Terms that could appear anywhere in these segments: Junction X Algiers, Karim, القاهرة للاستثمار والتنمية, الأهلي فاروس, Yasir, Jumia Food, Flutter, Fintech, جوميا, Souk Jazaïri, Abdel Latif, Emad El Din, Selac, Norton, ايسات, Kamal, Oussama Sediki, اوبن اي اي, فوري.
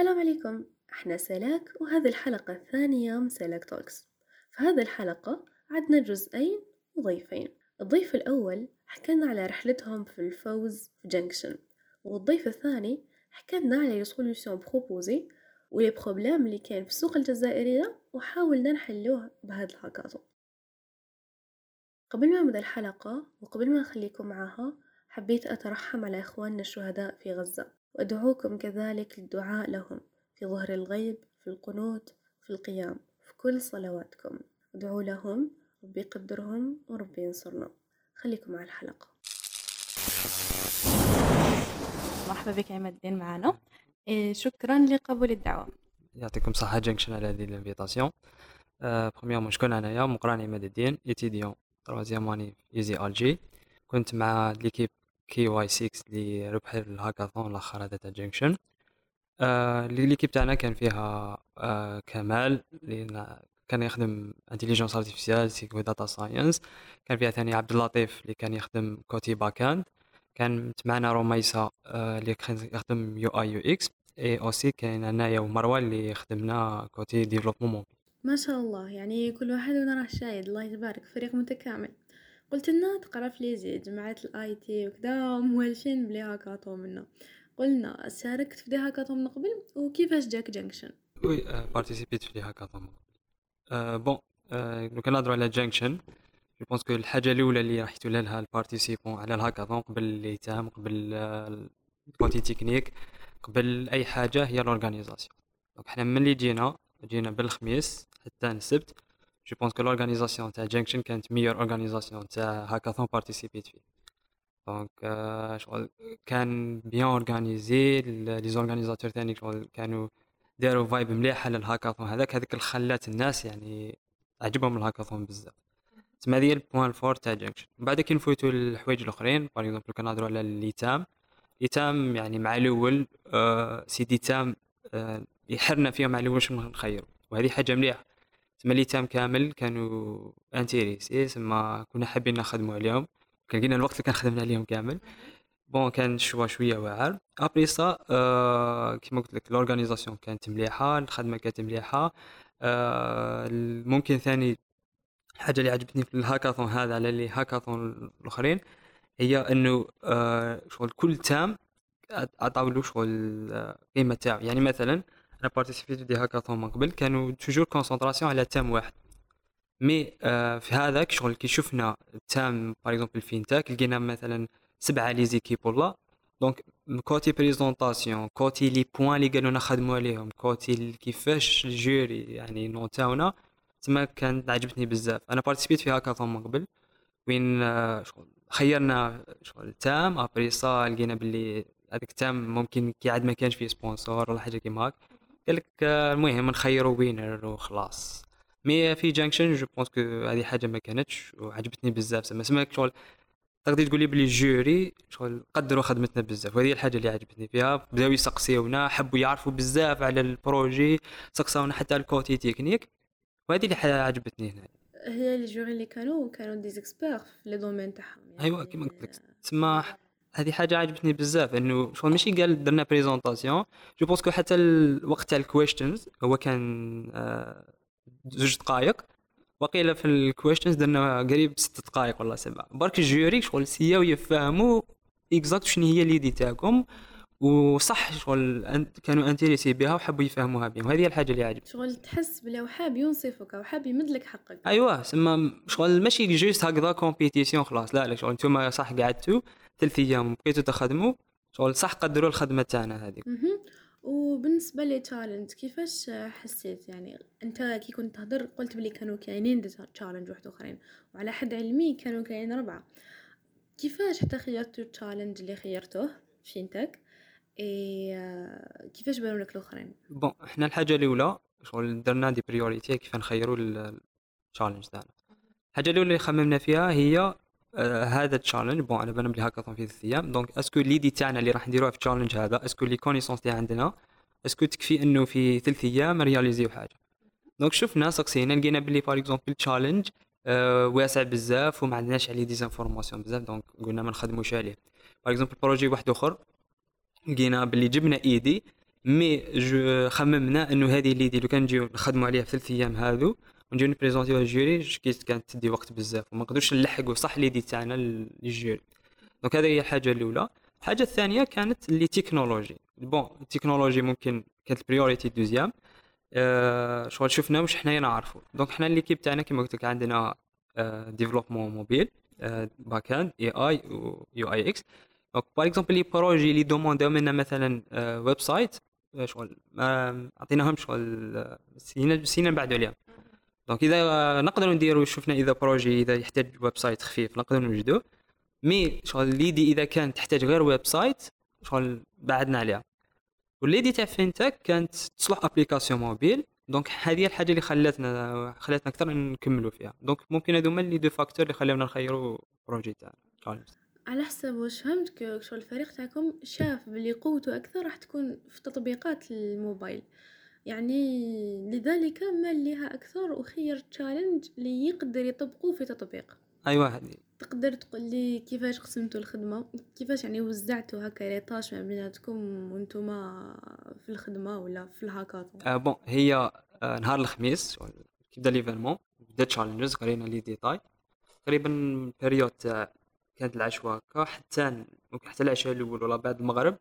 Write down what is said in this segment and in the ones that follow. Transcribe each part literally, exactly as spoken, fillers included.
السلام عليكم، احنا سلاك وهذه الحلقة الثانية من سلاك توكس. في هذه الحلقة عدنا جزئين وضيفين. الضيف الأول حكينا على رحلتهم في الفوز في جنكشن، والضيف الثاني حكينا على لي سوليوشن بروبوزي ولي بروبلام اللي كان في السوق الجزائرية وحاولنا نحلوه بهذا الهاكاثون. قبل ما نبدأ الحلقة وقبل ما نخليكم معاها، حبيت أترحم على إخواننا الشهداء في غزة وأدعوكم كذلك للدعاء لهم في ظهر الغيب، في القنوت، في القيام، في كل صلواتكم. ادعوا لهم، ربي يقدرهم وربي ينصرنا. خليكم مع الحلقة. مرحبا بك عماد الدين معنا، شكرا لقبول الدعوة. يعطيكم صحة جنكشن على هذه الانفيتاسيون. بريميرمون شكون انايا؟ مقران عماد الدين، ايتيديون ثلاثيام اني ايزي الجي. كنت مع ليكيب كي واي ستة اللي ربح الهاكاثون الاخر هذا تاع جنكشن. آه ليكيب تاعنا كان فيها آه كمال اللي كان يخدم انتيليجنس ارتيفيسيال سيكو داتا ساينس، كان فيها ثاني عبد اللطيف اللي كان يخدم كوتي باكاند، كان معنا روميسا آه اللي كان يخدم يو اي يو اكس اي او سي، كان انايا ومروه اللي خدمنا كوتي ديفلوبمون موبيل. ما شاء الله، يعني كل واحد وراه شاهد، الله يبارك، فريق متكامل. قلت لنا تقرا في ليزي جماعه الاي تي وكذا مولشين بلي هاكاطون منا. قلنا شاركت في هاكاطون من قبل، وكيفاش جاك جنكشن؟ وي بارتيسيبيت في هاكاطون من قبل. بون لو كان نهضروا على جنكشن، جو بونس كو الحاجه الاولى اللي راح يتولى لها البارتيسيبون على الهاكاطون قبل الاتهام، قبل الكوتي تكنيك، قبل اي حاجه، هي الاورغانيزاسيون. دونك حنا ملي جينا جينا بالخميس حتى السبت، جو بونس كو لورغانيزاسيون تاع جنكشن كانت ميور اورغانيزاسيون تاع هاكاثون بارتيسيبيت فيه. دونك شغل كان بيان اورغانيزي، لي زورغانيزاتور ثاني شغل كانوا داروا فايب مليحه للهاكاثون هذاك، هذاك اللي خلات الناس يعني عجبهم الهاكاثون بزاف. تما هذه البوان فور تاع جنكشن. بعد كي نفوتوا الحوايج الاخرين، باغ اكزومبل كنهضروا على ليتام. ليتام يعني مع الاول آه سيدي تام آه يحرنا فيهم على واش نخيروا، وهذه حاجه مليحه. تما لي تام كامل كانوا انتيريسي، تما كنا حابين نخدموا عليهم، كان لقينا الوقت اللي كان خدمنا عليهم كامل. بون كان شويه شويه واعر ابري سا آه كيما قلت لك الاورغانيزاسيون كانت مليحه، الخدمه كانت مليحه. آه ممكن ثاني حاجه اللي عجبتني في الهاكاثون هذا على اللي هاكاثون الاخرين، هي انه آه شغل كل تام عطاو له شغل قيمه تاعو. يعني مثلا انا بارتيسيبيت دي هاكاثون من قبل، كانوا توجور كونسنطراسيون على تام واحد، مي آه في هذاك شغل كي شفنا تام باغ اكزومبل فينتاك، لقينا مثلا سبعه لي زيكيب والله. دونك كوتي بريزونطاسيون، كوتي لي بوين اللي قالوا لنا خدموا عليهم، كوتي كيفاش الجوري يعني نوتاونا، تما كانت عجبتني بزاف. انا بارتيسيبيت في هاكاثون من قبل وين آه شغل خيرنا شغل تام ابري سا، لقينا باللي هذاك تام ممكن كي عاد ما كانش فيه سبونسور ولا حاجه كيما هاك، قالك المهم نخيروا وينر وخلاص. مي في جانكشن جو بونس كو هذه حاجه ما كانتش وعجبتني بزاف. سما سماك شغل تقدري تقولي بلي الجوري شغل قدروا خدمتنا بزاف، وهذه الحاجه اللي عجبتني فيها. بداو يسقسيونا، حبوا يعرفوا بزاف على البروجي، سقساونا حتى الكوتي تكنيك، وهذه اللي عجبتني هنا. هي الجوري اللي كانوا كانوا دي زيكسبير في لي دومين تاعهم، يعني ايوا كيما قلت لك. تسمى هذه حاجه عجبتني بزاف، انه شغل ماشي قال درنا بريزونطاسيون. جو بونس كو حتى الوقت تاع الكويشنز هو كان آه زوج دقائق، وقيله في الكويشنز درنا قريب ست دقائق ولا سبعه، برك الجوري شغل سياو يفهموا اكزاكت شنو هي ليدي تاعكم، وصح شغل كانوا انتريسي بها وحبوا يفهموها بهم. وهذه الحاجه اللي عجبتني، شغل تحس بلي حاب ينصفك او حاب يمدلك حقك. ايوه سما شغل ماشي جوست هكذا كومبيتيسيون خلاص، لا لا شغل نتوما صح قعدتوا ثلاث ايام بقيتوا تخدموا، شغل صح قدروا الخدمه تاعنا هذيك. وبالنسبه لي تشالنج كيفاش حسيت؟ يعني انت كي كنت تهضر قلت بلي كانوا كاينين تشالنج واحد اخرين، وعلى حد علمي كانوا كاين ربعه. كيفاش حتى خيرتوا التشالنج اللي خيرتوه فينتك؟ اي كيفاش بانوا لك الاخرين؟ بون احنا الحاجه الاولى شغل درنا دي بريوريتي كيف نخيروا التشالنج تاعنا. الحاجه الاولى اللي خممنا فيها هي آه هذا التشالنج. بون انا بنبلي هاكاثون في ثلاث ايام، دونك اسكو ليدي تاعنا اللي راح نديروها في التشالنج هذا، اسكو لي كونيسونس اللي عندنا، اسكو تكفي انه في ثلاث ايام رياليزيو حاجه. دونك شفنا سقسينا، لقينا بلي فار اكزومبل تشالنج آه واسع بزاف وما عندناش عليه ديزانفورماسيون بزاف، دونك قلنا ما نخدموش عليه. فار اكزومبل بروجي واحد اخر لقينا بلي جبنا ايدي مي جو خممنا انه هذه اللي دي لو كان نجيو نخدموا عليها في ثلاث ايام هذو ونجيو نبريزونطيوها للجوري كيس كانت تدي وقت بزاف وما نقدروش نلحقوا صح اللي دي تاعنا للجوري. دونك هذه هي الحاجه الاولى. الحاجه الثانيه كانت اللي تكنولوجي بون التكنولوجي ممكن كانت بريوريتي دوزيام أه شو شفنا واش حنايا نعرفوا. دونك حنا اللي كيب تاعنا كما قلت لك عندنا أه ديفلوبمون موبيل أه باك اند اي اي يو اي اكس. دونك باغ اكزومبل لي بروجي لي دوموندو منا مثلا أه ويب سايت شغل ما عطيناهم شغل سنين سنين بعد عليهم. دونك اذا نقدروا نديروا شفنا اذا بروجي اذا يحتاج ويب سايت خفيف نقدروا نوجدوه مي شغل ليدي اذا كان تحتاج غير ويب سايت شغل بعدنا عليها. والليدي تاع فينتك كانت تصلح ابليكاسيون موبيل. دونك هذه الحاجه اللي خلاتنا خلاتنا اكثر نكملوا فيها. دونك ممكن هذوما لي دو فاكتور اللي خلاونا نخيروا البروجي تاعنا. على حسب واش فهمت شو الفريق تاعكم شاف بلي قوته اكثر راح تكون في تطبيقات الموبايل يعني لذلك مليها اكثر وخير تشالنج اللي يقدر يطبقوه في تطبيق. ايوه هذه تقدر تقول لي كيفاش قسمتوا الخدمه كيفاش يعني وزعتوا هكا ريطاش ما بيناتكم وانتما في الخدمه ولا في الهاكاثون؟ أه بون هي نهار الخميس كيبدا ليفينمون بدا تشالنجز قرينا لي ديتاي تقريبا بريود تاع كانت العشوة حتى حتى العشاء الاول ولا بعد المغرب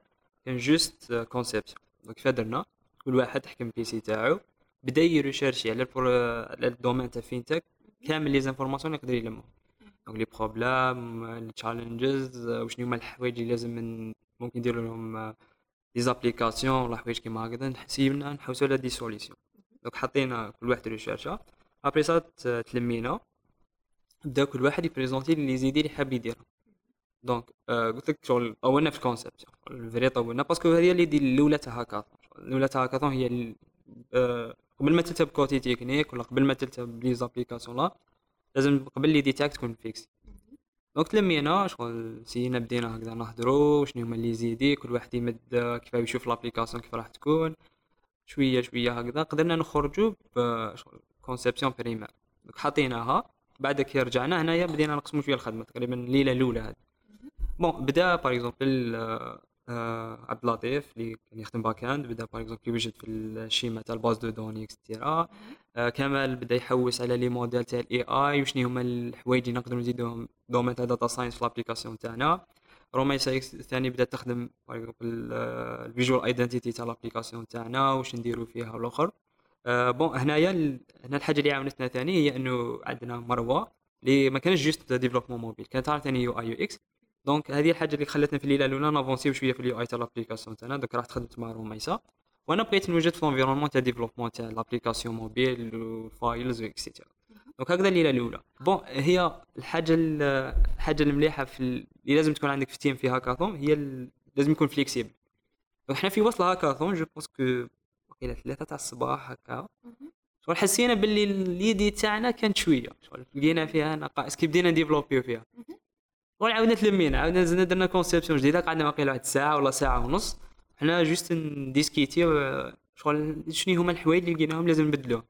كان جوست كونسيبت. دونك فدرنا كل واحد حكم بي سي تاعو بدا يريشيرشي على على الدومين تاع فينتك كامل لي زانفورماسيون يقدر يلمهم. دونك لي بروبلام التشالنجز وشنو هما الحوايج اللي لازم ممكن نديروا لهم دي زابليكاسيون ولا حوايج كيما هكذا نحسبنا نحوسوا على دي سوليسيون. دونك حطينا كل واحد ريشيرشا ابري سات تلمينا بدا كل واحد يبريزونتي لي زيدي اللي حاب يديرها. دونك آه قلت لك شغل طولنا في الكونسيبت الفري طولنا باسكو هذه اللي دي الاولى تاع هاكاثون. الاولى تاع هاكاثون هي آه قبل ما تلتهب كوتي تكنيك ولا قبل ما تلتهب لي زابليكاسيون لا لازم قبل لي ديتاك تكون فيكس. دونك تلمينا شغل سينا بدينا هكذا نهضروا شنو هما لي زيدي كل واحد يمد كيف يشوف لابليكاسيون كيف راح تكون شويه شويه هكذا قدرنا نخرجوا بشغل كونسيبسيون بريما. دونك حطيناها بعد كي رجعنا هنايا بدينا نقسموا شويه الخدمه تقريبا الليله الاولى هذه بون بدا باغ اكزومبل عبد اللطيف اللي كان يخدم باك اند بدا باغ اكزومبل يوجد في الشيمه تاع الباز دو دوني اكسترا. كمال بدا يحوس على لي موديل تاع الاي اي وشنو هما الحوايج اللي نقدروا نزيدوهم دومين تاع داتا ساينس في لابليكاسيون تاعنا. روميسا الثاني بدا تخدم باغ اكزومبل الفيجوال ايدنتيتي تاع لابليكاسيون تاعنا واش نديروا فيها والاخر أه بون هنايا هنا الحاجه اللي عاونتنا ثاني هي انه عندنا مروه اللي ما كانش جوست ديفلوبمون موبيل كانت تعرف ثاني يو اي يو اكس. دونك هذه الحاجه اللي خلتنا في الليله الاولى نافونسيو شويه في اليو اي تاع لابليكاسيون تاعنا. دونك رحت خدمت مع روميسا وانا بقيت نوجد في الانفيرونمون تاع ديفلوبمون تاع لابليكاسيون موبيل والفايلز واكسيتير. دونك هكذا الليله الاولى بون هي الحاجه الحاجه المليحه في اللي لازم تكون عندك في تيم في هاكاثون هي لازم يكون فليكسيبل. دونك حنا في وسط هاكاثون جو بونس كو الى ثلاثة تاع الصباح هكا شغل حسينا باللي اليد تاعنا كانت شويه شغل لقينا فيها نقائص كي بدينا نديفلوبيو فيها وعاودنا تلمينا عاودنا زدنا درنا كونسيبسيون جديده قعدنا باقي واحد ساعه ولا ساعه ونص حنا جوست نديسكيتي شغل شنو هما الحوايج اللي لقيناهم لازم نبدلوهم.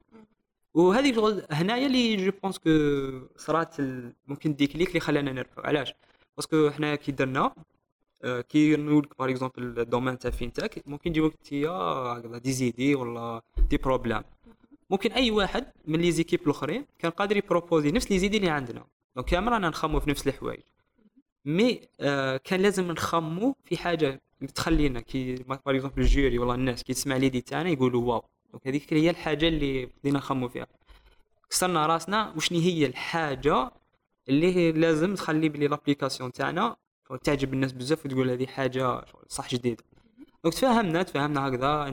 وهذه شغل هنايا اللي جو بونس كو صرات ممكن ديكليك اللي خلانا نربحوا. علاش باسكو حنا كي درنا كي نقول لك باغ اكزومبل الدومين تاع فينتك ممكن يجيوك تيا هكذا دي زيدي ولا دي بروبلام ممكن اي واحد من لي زيكيب الاخرين كان قادر يبروبوزي نفس لي زيدي اللي عندنا. دونك كامل رانا نخمو في نفس الحوايج مي آه كان لازم نخمو في حاجه تخلينا كي باغ اكزومبل الجيري ولا الناس كي تسمع لي دي تاعنا يقولوا واو. دونك هذيك هي الحاجه اللي بدينا نخمو فيها كسرنا راسنا وشني هي الحاجه اللي هي لازم تخلي بلي لابليكاسيون تاعنا تعجب الناس بزاف وتقول هذه حاجه صح جديده. دونك تفاهمنا تفاهمنا هكذا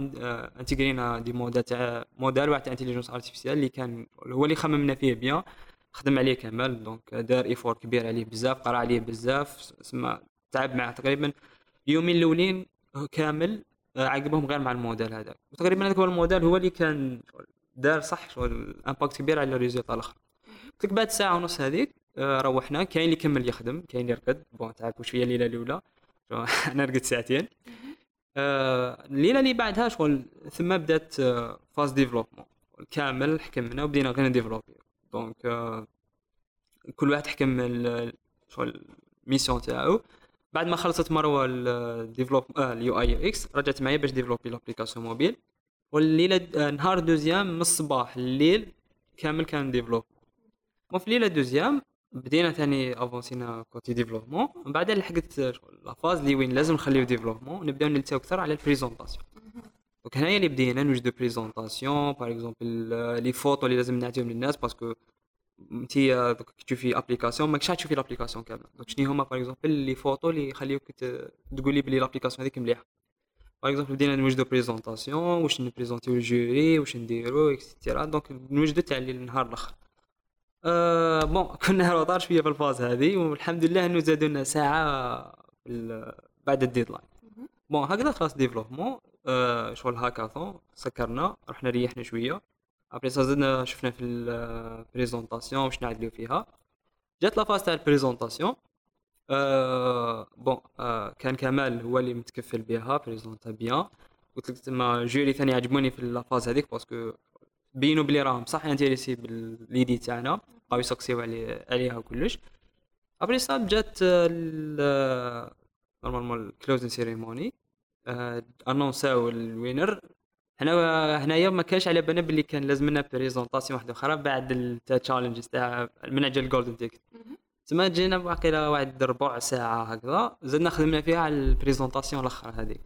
انتجرينا دي موديل تاع موديل واحد تاع انتيليجنس ارتيفيسيال اللي كان هو اللي خممنا فيه بيان خدم عليه كمال. دونك دار ايفور كبير عليه بزاف قرا عليه بزاف سما تعب معه تقريبا يومين الاولين كامل عاقبهم غير مع الموديل هذاك وتقريبا هذاك هو الموديل هو اللي كان دار صح شغل امباكت كبير على الريزلت الاخر. قلت بعد ساعه ونص هذيك روحنا كاين اللي كمل يخدم كاين اللي رقد بون تعبوا شويه الليله الاولى انا رقدت ساعتين آه الليله اللي بعدها شغل ثم بدات فاز ديفلوبمون كامل حكمنا وبدينا غير نديفلوبي. دونك آه كل واحد حكم شغل ميسيون تاعو بعد ما خلصت مروه الديفلوب اه اليو اي اكس رجعت معايا باش ديفلوبي لابليكاسيون موبيل. والليله نهار دوزيام من الصباح الليل كامل كان ديفلوب. وفي ليله دوزيام بدينا ثاني افونسينا كوتي ديفلوبمون. من بعد لحقت لافاز اللي وين لازم نخليو ديفلوبمون نبداو نلتاو اكثر على البريزونطاسيون. دونك هنايا اللي بدينا نوجدو بريزونطاسيون باغ اكزومبل لي فوتو اللي لازم نعطيهم للناس باسكو انتي دوك تشوفي ابليكاسيون ماكش تشوفي لابليكاسيون كامله. دونك شنو هما باغ اكزومبل لي فوتو اللي يخليوك تقولي بلي لابليكاسيون هذيك مليحه. باغ اكزومبل بدينا نوجدو بريزونطاسيون واش نبريزونطيو الجوري واش نديرو اكسيتيرا. دونك نوجدو تاع النهار الاخر أه بون كنا روطار شويه في الفاز هذه والحمد لله انه زادونا ساعه بعد الديدلاين. بون هكذا خلاص ديفلوبمون أه شغل هاكاثون سكرنا رحنا ريحنا شويه. ابري زدنا شفنا في البريزونطاسيون واش نعدلو فيها. جات لا فاز تاع البريزونطاسيون أه بون أه كان كمال هو اللي متكفل بها بريزونطا بيان. قلت لك تما جوري ثاني عجبوني في لا فاز هذيك باسكو بينوا بلي راهم صح انتريسي بالليدي تاعنا بغاو يسقسيو علي عليها كلش. ابري صاب جات نورمالمون الكلوزين سيريموني انونساو الوينر. هنا هنايا ما كانش على بالنا بلي كان لازم لنا بريزونطاسيون واحده اخرى بعد التشالنج تاع المنهج الجولدن تيكت. تما جينا واقيلا واحد ربع ساعه هكذا زدنا خدمنا فيها على البريزونطاسيون الاخرى هذيك.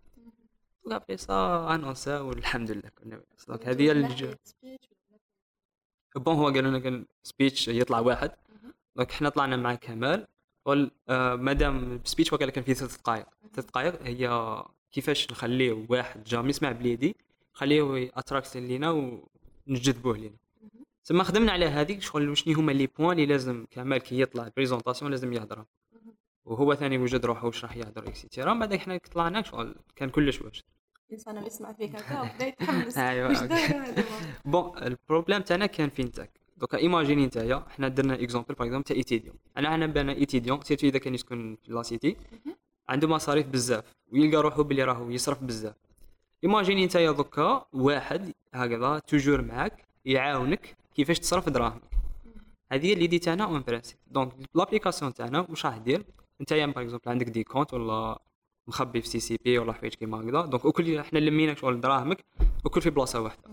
ابري صا انونساو والحمد لله كنا دونك هذه الج... بون هو قالوا لنا كان سبيتش يطلع واحد. دونك حنا طلعنا مع كمال قال آه مدام سبيتش وقال كان فيه ثلاث دقائق. ثلاث دقائق هي كيفاش نخليه واحد جام يسمع بليدي خليه اتراكت لينا ونجذبوه لينا. تما خدمنا على هذيك شغل وشني هما لي بوين اللي لازم كمال كي يطلع بريزونطاسيون لازم يهضرها وهو ثاني وجد روحه واش راح يهضر اكسيتيرا. بعد حنا طلعنا شغل كان كلش واجد الانسان اللي يسمع فيك هكا بدا يتحمس واش داير هذا. بون البروبليم تاعنا كان فينتك. دوكا ايماجيني نتايا حنا درنا اكزامبل باغ اكزومبل تاع ايتيديون. انا انا بانا ايتيديون سيرتو اذا كان يسكن في لا سيتي عنده مصاريف بزاف ويلقى روحه بلي راهو يصرف بزاف. ايماجيني نتايا دوكا واحد هكذا توجور معاك يعاونك كيفاش تصرف دراهمك. هذه اللي دي تاعنا اون برينسيب. دونك لابليكاسيون تاعنا واش راه دير نتايا باغ اكزومبل عندك دي كونت ولا مخبي في سي سي بي ولا حوايج كيما هكذا. دونك وكل احنا لميناك شغل دراهمك وكل في بلاصه واحده.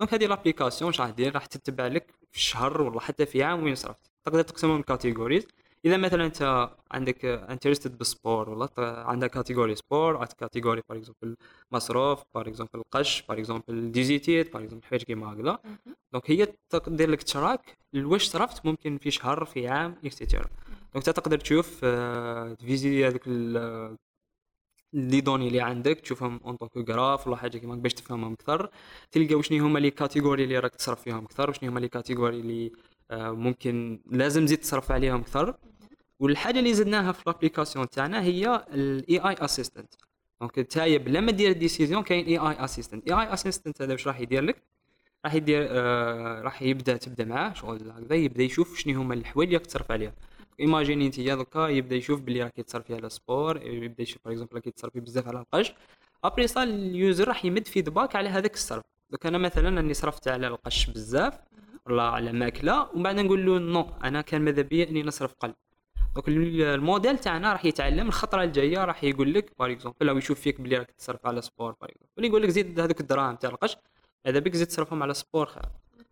دونك هذه لابليكاسيون شراه دير راح تتبع لك في الشهر ولا حتى في عام وين صرفت. تقدر تقسمهم كاتيجوريز. اذا مثلا انت عندك انتريستد بالسبور ولا عندك كاتيجوري سبور عندك كاتيجوري باغ اكزومبل مصروف باغ اكزومبل قش باغ اكزومبل ديزيتيت باغ اكزومبل حوايج كيما هكذا. دونك هي تقدر لك تشراك واش صرفت ممكن في شهر في عام اكسيتيرا. دونك انت تقدر تشوف فيزي هذوك لي دوني اللي عندك تشوفهم اون طوكو غراف ولا حاجه كيما باش تفهمهم اكثر. تلقى وشني هما لي كاتيجوري اللي راك تصرف فيهم اكثر وشني هما لي كاتيجوري اللي ممكن لازم تزيد تصرف عليهم اكثر. والحاجه اللي زدناها في الابليكاسيون تاعنا هي الاي اي اسيستنت. دونك نتايا بلا ما دير ديسيزيون كاين اي اي اسيستنت. اي اي اسيستنت هذا واش راح يدير لك راح يدير آه راح يبدا تبدا معاه شغل هكذا يبدا يشوف شنو هما الحوايج اللي راك تصرف عليهم. ايماجيني نتيا دوكا يبدا يشوف بلي راك تصرفي على سبور يبدا يشوف باغ اكزومبل راك تصرفي بزاف على القش. ابري صا اليوزر راح يمد فيدباك على هذاك الصرف. دوك انا مثلا اني صرفت على القش بزاف ولا على ماكله ومن بعد نقول له نو انا كان ماذا بيا اني نصرف قل. دوك الموديل تاعنا راح يتعلم الخطره الجايه راح يقول لك باغ اكزومبل لو يشوف فيك بلي راك تصرف على سبور باغ اكزومبل يقول لك زيد هذوك الدراهم تاع القش هذا بك زيد تصرفهم على سبور خير.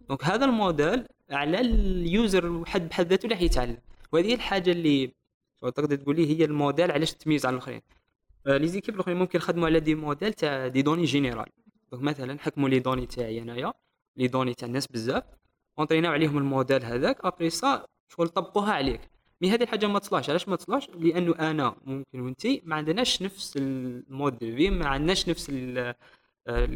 دونك هذا الموديل على اليوزر وحد بحد ذاته راح يتعلم. وهذه الحاجه اللي تقدر تقولي هي الموديل علاش تميز على الاخرين. لي زيكيب الاخرين ممكن خدموا على دي موديل تاع دي دوني جينيرال. دونك مثلا حكموا لي دوني تاعي انايا لي دوني تاع الناس بزاف اونطريناو عليهم الموديل هذاك ابري سا شغل طبقوها عليك. مي هذه الحاجه ما تصلاش. علاش ما تصلاش؟ لانه انا ممكن وانتي ما عندناش نفس المود دو في ما عندناش نفس لي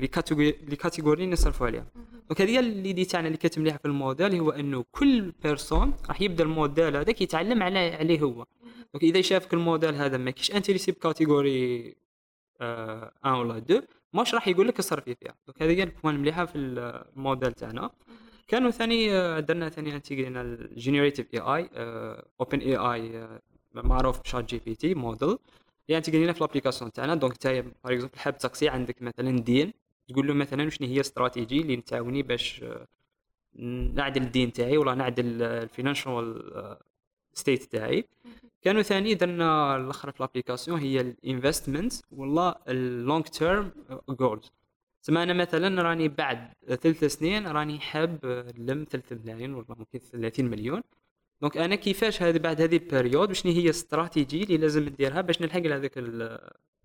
كاتيجوري لي كاتيجوري نصرفوا عليها. دونك هذه اللي دي تاعنا اللي كتمليح في الموديل هو انه كل بيرسون راح يبدا الموديل هذاك يتعلم على عليه هو. دونك اذا شافك الموديل هذا ما كاينش انتريسي بكاتيجوري آه واحد ولا اثنين ماش راح يقول لك اصرفي فيها. دونك هذه هي البوان المليحه في الموديل تاعنا. كانوا ثاني درنا ثاني انتيغرينا الجينيريتيف اي اي اوبن اي اي معروف بشات جي بي تي موديل يعني تقلينا في الابليكاسيون تاعنا. دونك تايا باغ اكزومبل حاب تقصي عندك مثلا دين تقول له مثلا شنو هي استراتيجي اللي نتعاوني باش نعدل الدين تاعي ولا نعدل الفينانشال ستيت تاعي. كانوا ثاني درنا الاخر في الابليكاسيون هي الانفستمنت والله اللونج تيرم جولز. سما انا مثلا راني بعد ثلاث سنين راني حاب نلم ثلاث ملايين والله ممكن ثلاثين مليون. دونك انا كيفاش هذه بعد هذه البيريود شنو هي الاستراتيجي اللي لازم نديرها باش نلحق لهذاك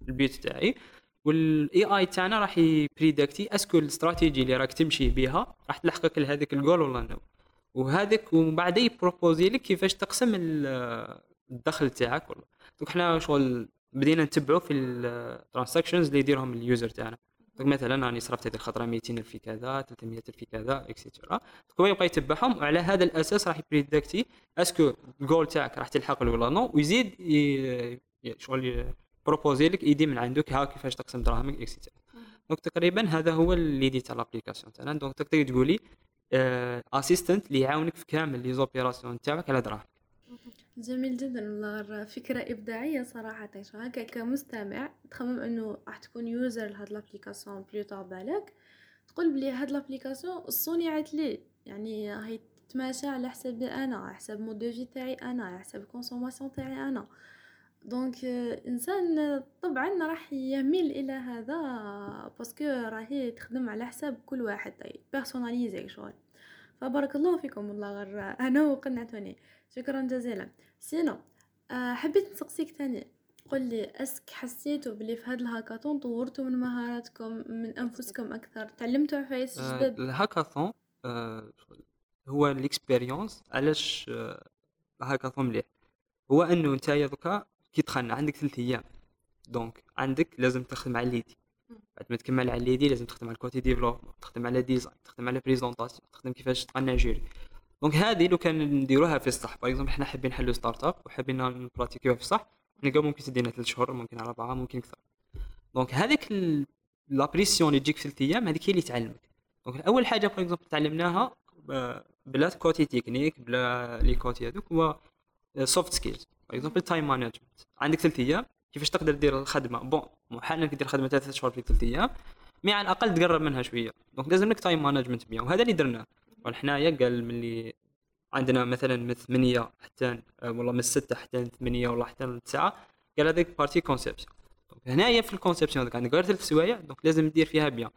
البيت تاعي؟ والاي اي تاعنا راح يبريدكتي اسكو الاستراتيجي اللي راك تمشي بها راح تلحقك لهذاك الجول ولا نو وهذاك، ومن بعد يبروبوزي لك كيفاش تقسم الدخل تاعك والله. دونك حنا شغل بدينا نتبعوا في الترانزاكشنز اللي يديرهم اليوزر تاعنا. دونك مثلا راني صرفت هذه الخطره مئتين ألف في كذا ثلاثمئة ألف في كذا اكسيتيرا، دونك يبقى يتبعهم وعلى هذا الاساس راح يبريدكتي اسكو الجول تاعك راح تلحق له ولا نو، ويزيد شغل بروبوزي لك ايدي من عندك ها كيفاش تقسم دراهمك اكسيتيرا. دونك تقريبا هذا هو اللي دي تاع الابليكاسيون تاعنا. دونك تقدري تقولي اسيستنت uh, اللي يعاونك في كامل لي زوبيراسيون تاعك على دراهمك. جميل جدا والله، فكره ابداعيه صراحه. هكا كمستمع تخمم انه راح تكون يوزر لهاد لابليكاسيون بلوطو بالك تقول بلي هاد لابليكاسيون صنعت لي، يعني هي تتماشى على حساب انا، على حساب مود دو في تاعي انا، على حساب الكونسوماسيون تاعي انا. دونك انسان طبعا راح يميل الى هذا باسكو راهي تخدم على حساب كل واحد بيرسوناليزي شغل. فبارك الله فيكم والله، غير انا وقنعتوني، شكرا جزيلا. سينا أه حبيت نسقسيك ثاني، قل لي اسك حسيتوا بلي في هذا الهاكاثون طورتوا من مهاراتكم من انفسكم اكثر، تعلمتوا عفايس جدد؟ الهاكاثون أه هو الاكسبيريونس. علاش الهاكاثون مليح؟ هو انه نتايا دوكا كي تخنى عندك ثلاث ايام، دونك عندك لازم تخدم على ليدي. بعد ما تكمل على ليدي لازم تخدم على الكوتي ديفلوبمون، تخدم على ديزاين، تخدم على بريزونطاسيون، تخدم كيفاش تانجيري. دونك هذه لو كان نديروها في الصح، باغ اكزومبل حنا حابين نحلو ستارت اب وحابين نبراتيكيوها في الصح، نلقاو ممكن تدينا ثلاث شهور، ممكن اربعه، ممكن اكثر. دونك هذيك لا بريسيون اللي تجيك في ثلاث ايام هذيك هي اللي تعلمك. دونك اول حاجه باغ اكزومبل تعلمناها بلا كوتي تكنيك بلا لي كوتي هذوك هو سوفت سكيلز. باغ اكزومبل تايم مانجمنت، عندك ثلاث ايام كيفاش تقدر دير الخدمه بون محال انك دير خدمه ثلاث شهور في ثلاث ايام، مي على الاقل تقرب منها شويه. دونك لازم لك تايم مانجمنت بيان، وهذا اللي درناه. والحنايا قال ملي عندنا مثلا من ثمانية حتى والله من ستة حتى ثمانية والله حتى تسعة قال هذيك بارتي كونسيبسيون. هنايا في الكونسيبسيون دونك عندك غير ثلاث سوايع، دونك لازم دير فيها بيان،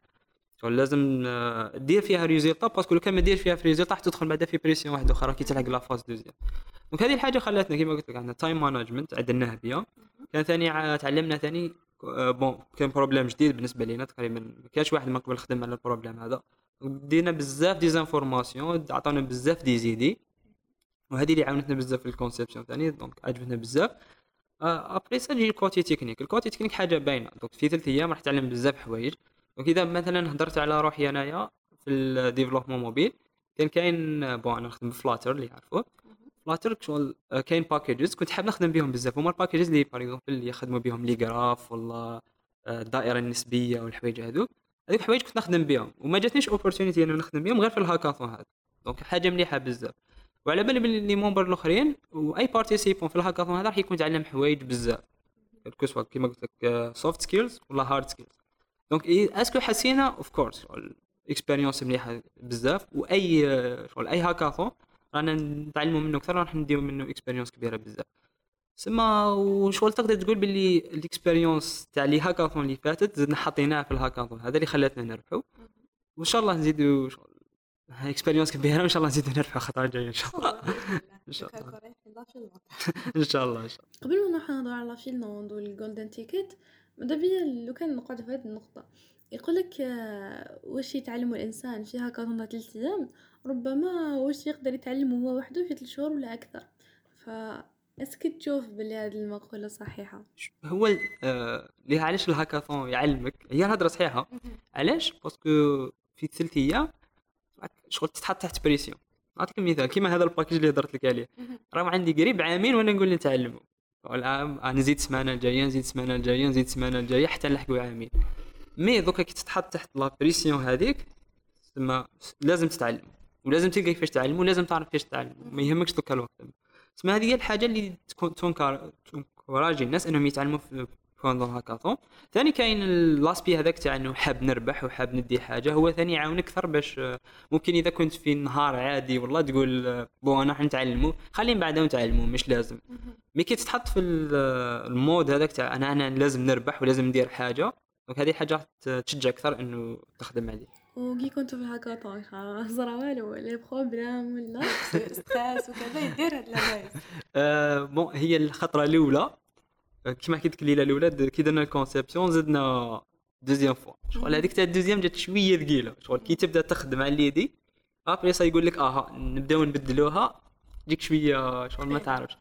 لازم دير فيها ريزلت باسكو لو كان ما دير فيها في ريزلت راح تدخل بعدا في بريسيون واحده اخرى كي تلحق لا فاز دوزيام. دونك هذه الحاجه خلاتنا كيما قلت لك عندنا تايم مانجمنت عدلناه بيان. كان ثاني تعلمنا ثاني بون كان بروبليم جديد بالنسبه لينا، تقريبا ما كاش واحد ما قبل خدم على البروبليم هذا، دينا بزاف دي زانفورماسيون، عطاونا بزاف دي زيدي، وهذه اللي عاونتنا بزاف في الكونسيبسيون ثاني. دونك عجبتنا بزاف. ابري ساجي الكوتي تكنيك، الكوتي تكنيك حاجه باينه، دونك في ثلاث ايام راح تعلم بزاف حوايج. وكذا مثلا هضرت على روحي انايا في الديفلوبمون موبيل، كان كاين بون انا نخدم بفلاتر اللي يعرفوه فلاتر شغل، كاين باكيجز كنت حاب نخدم بهم بزاف، هما الباكيجز اللي باغ اكزومبل يخدموا بهم لي جراف والله الدائره النسبيه والحوايج هذوك، هذوك حوايج كنت نخدم بهم وما جاتنيش اوبورتونيتي انا نخدم بهم غير في الهاكاثون هذا. دونك حاجه مليحه بزاف، وعلى بالي بلي لي ممبر الاخرين واي بارتيسيبون في الهاكاثون هذا راح يكون تعلم حوايج بزاف الكسوه كيما قلت لك سوفت سكيلز ولا هارد سكيلز. دونك اسكو حسينا اوف كورس الاكسبيريونس مليحه بزاف، واي شغل اي هاكاثون رانا نتعلموا منه اكثر، راح نديروا منه اكسبيريونس كبيره بزاف. سما وشغل تقدر تقول باللي الاكسبيريونس تاع لي هاكاثون اللي فاتت زدنا حطيناها في الهاكاثون هذا اللي خلاتنا نربحوا، وان شاء الله نزيدوا اكسبيريونس كبيره، وان شاء الله نزيدوا نربحوا خطره جايه ان شاء الله. ان شاء الله ان شاء الله. قبل ما نروح نهضر على فيلم نوندو الجولدن تيكيت، مدابيا لو كان نقعد في هذه النقطه يقولك واش يتعلم الانسان في هاكاثون ثلاث ايام، ربما واش يقدر يتعلمه هو وحده في ثلاث شهور ولا اكثر. فاسك تشوف بلي هذه المقوله صحيحه؟ هو آه ليه علاش الهاكاثون يعلمك، هي الهضره صحيحه. علاش؟ باسكو في ثلاث ايام شغل تتحط تحت بريسيون. نعطيك مثال كيما هذا الباكيج اللي هضرت لك عليه، راه عندي قريب عامين وانا نقول نتعلمه، والعام نزيد السمانه الجايه نزيد السمانه الجايه نزيد السمانه الجايه حتى نلحقوا عامين. مي دوكا كي تتحط تحت لا بريسيون هذيك تما لازم تتعلم، ولازم تلقى كيفاش تعلم، ولازم تعرف كيفاش تعلم، ما يهمكش دوكا الوقت. تما هذه هي الحاجه اللي تكون تونكار تونكوراجي الناس انهم يتعلموا في كوندر هاكاطون. ثاني كاين اللاسبي هذاك تاع انه حاب نربح وحاب ندي حاجه، هو ثاني يعاونك اكثر باش ممكن اذا كنت في نهار عادي والله تقول بون انا حنتعلموا خلينا بعدا نتعلموا مش لازم. مي كي تتحط في المود هذاك تاع انا انا لازم نربح ولازم ندير حاجه، دونك هذه حاجه تشجع اكثر انه تخدم عليه. وكي كنتوا في الهاكاطون هضره والو لي بروبليم ولا ستريس وكذا يدير هاد لا بايز بون. هي الخطره الاولى كما حكيت لك الاولاد كي درنا الكونسيبسيون زدنا دوزيام فوا، شغل هذيك تاع الدوزيام جات شويه ثقيله، شغل كي تبدا تخدم على اليدي ابري صا يقول لك اها نبداو نبدلوها ديك شويه شغل ما تعرفش.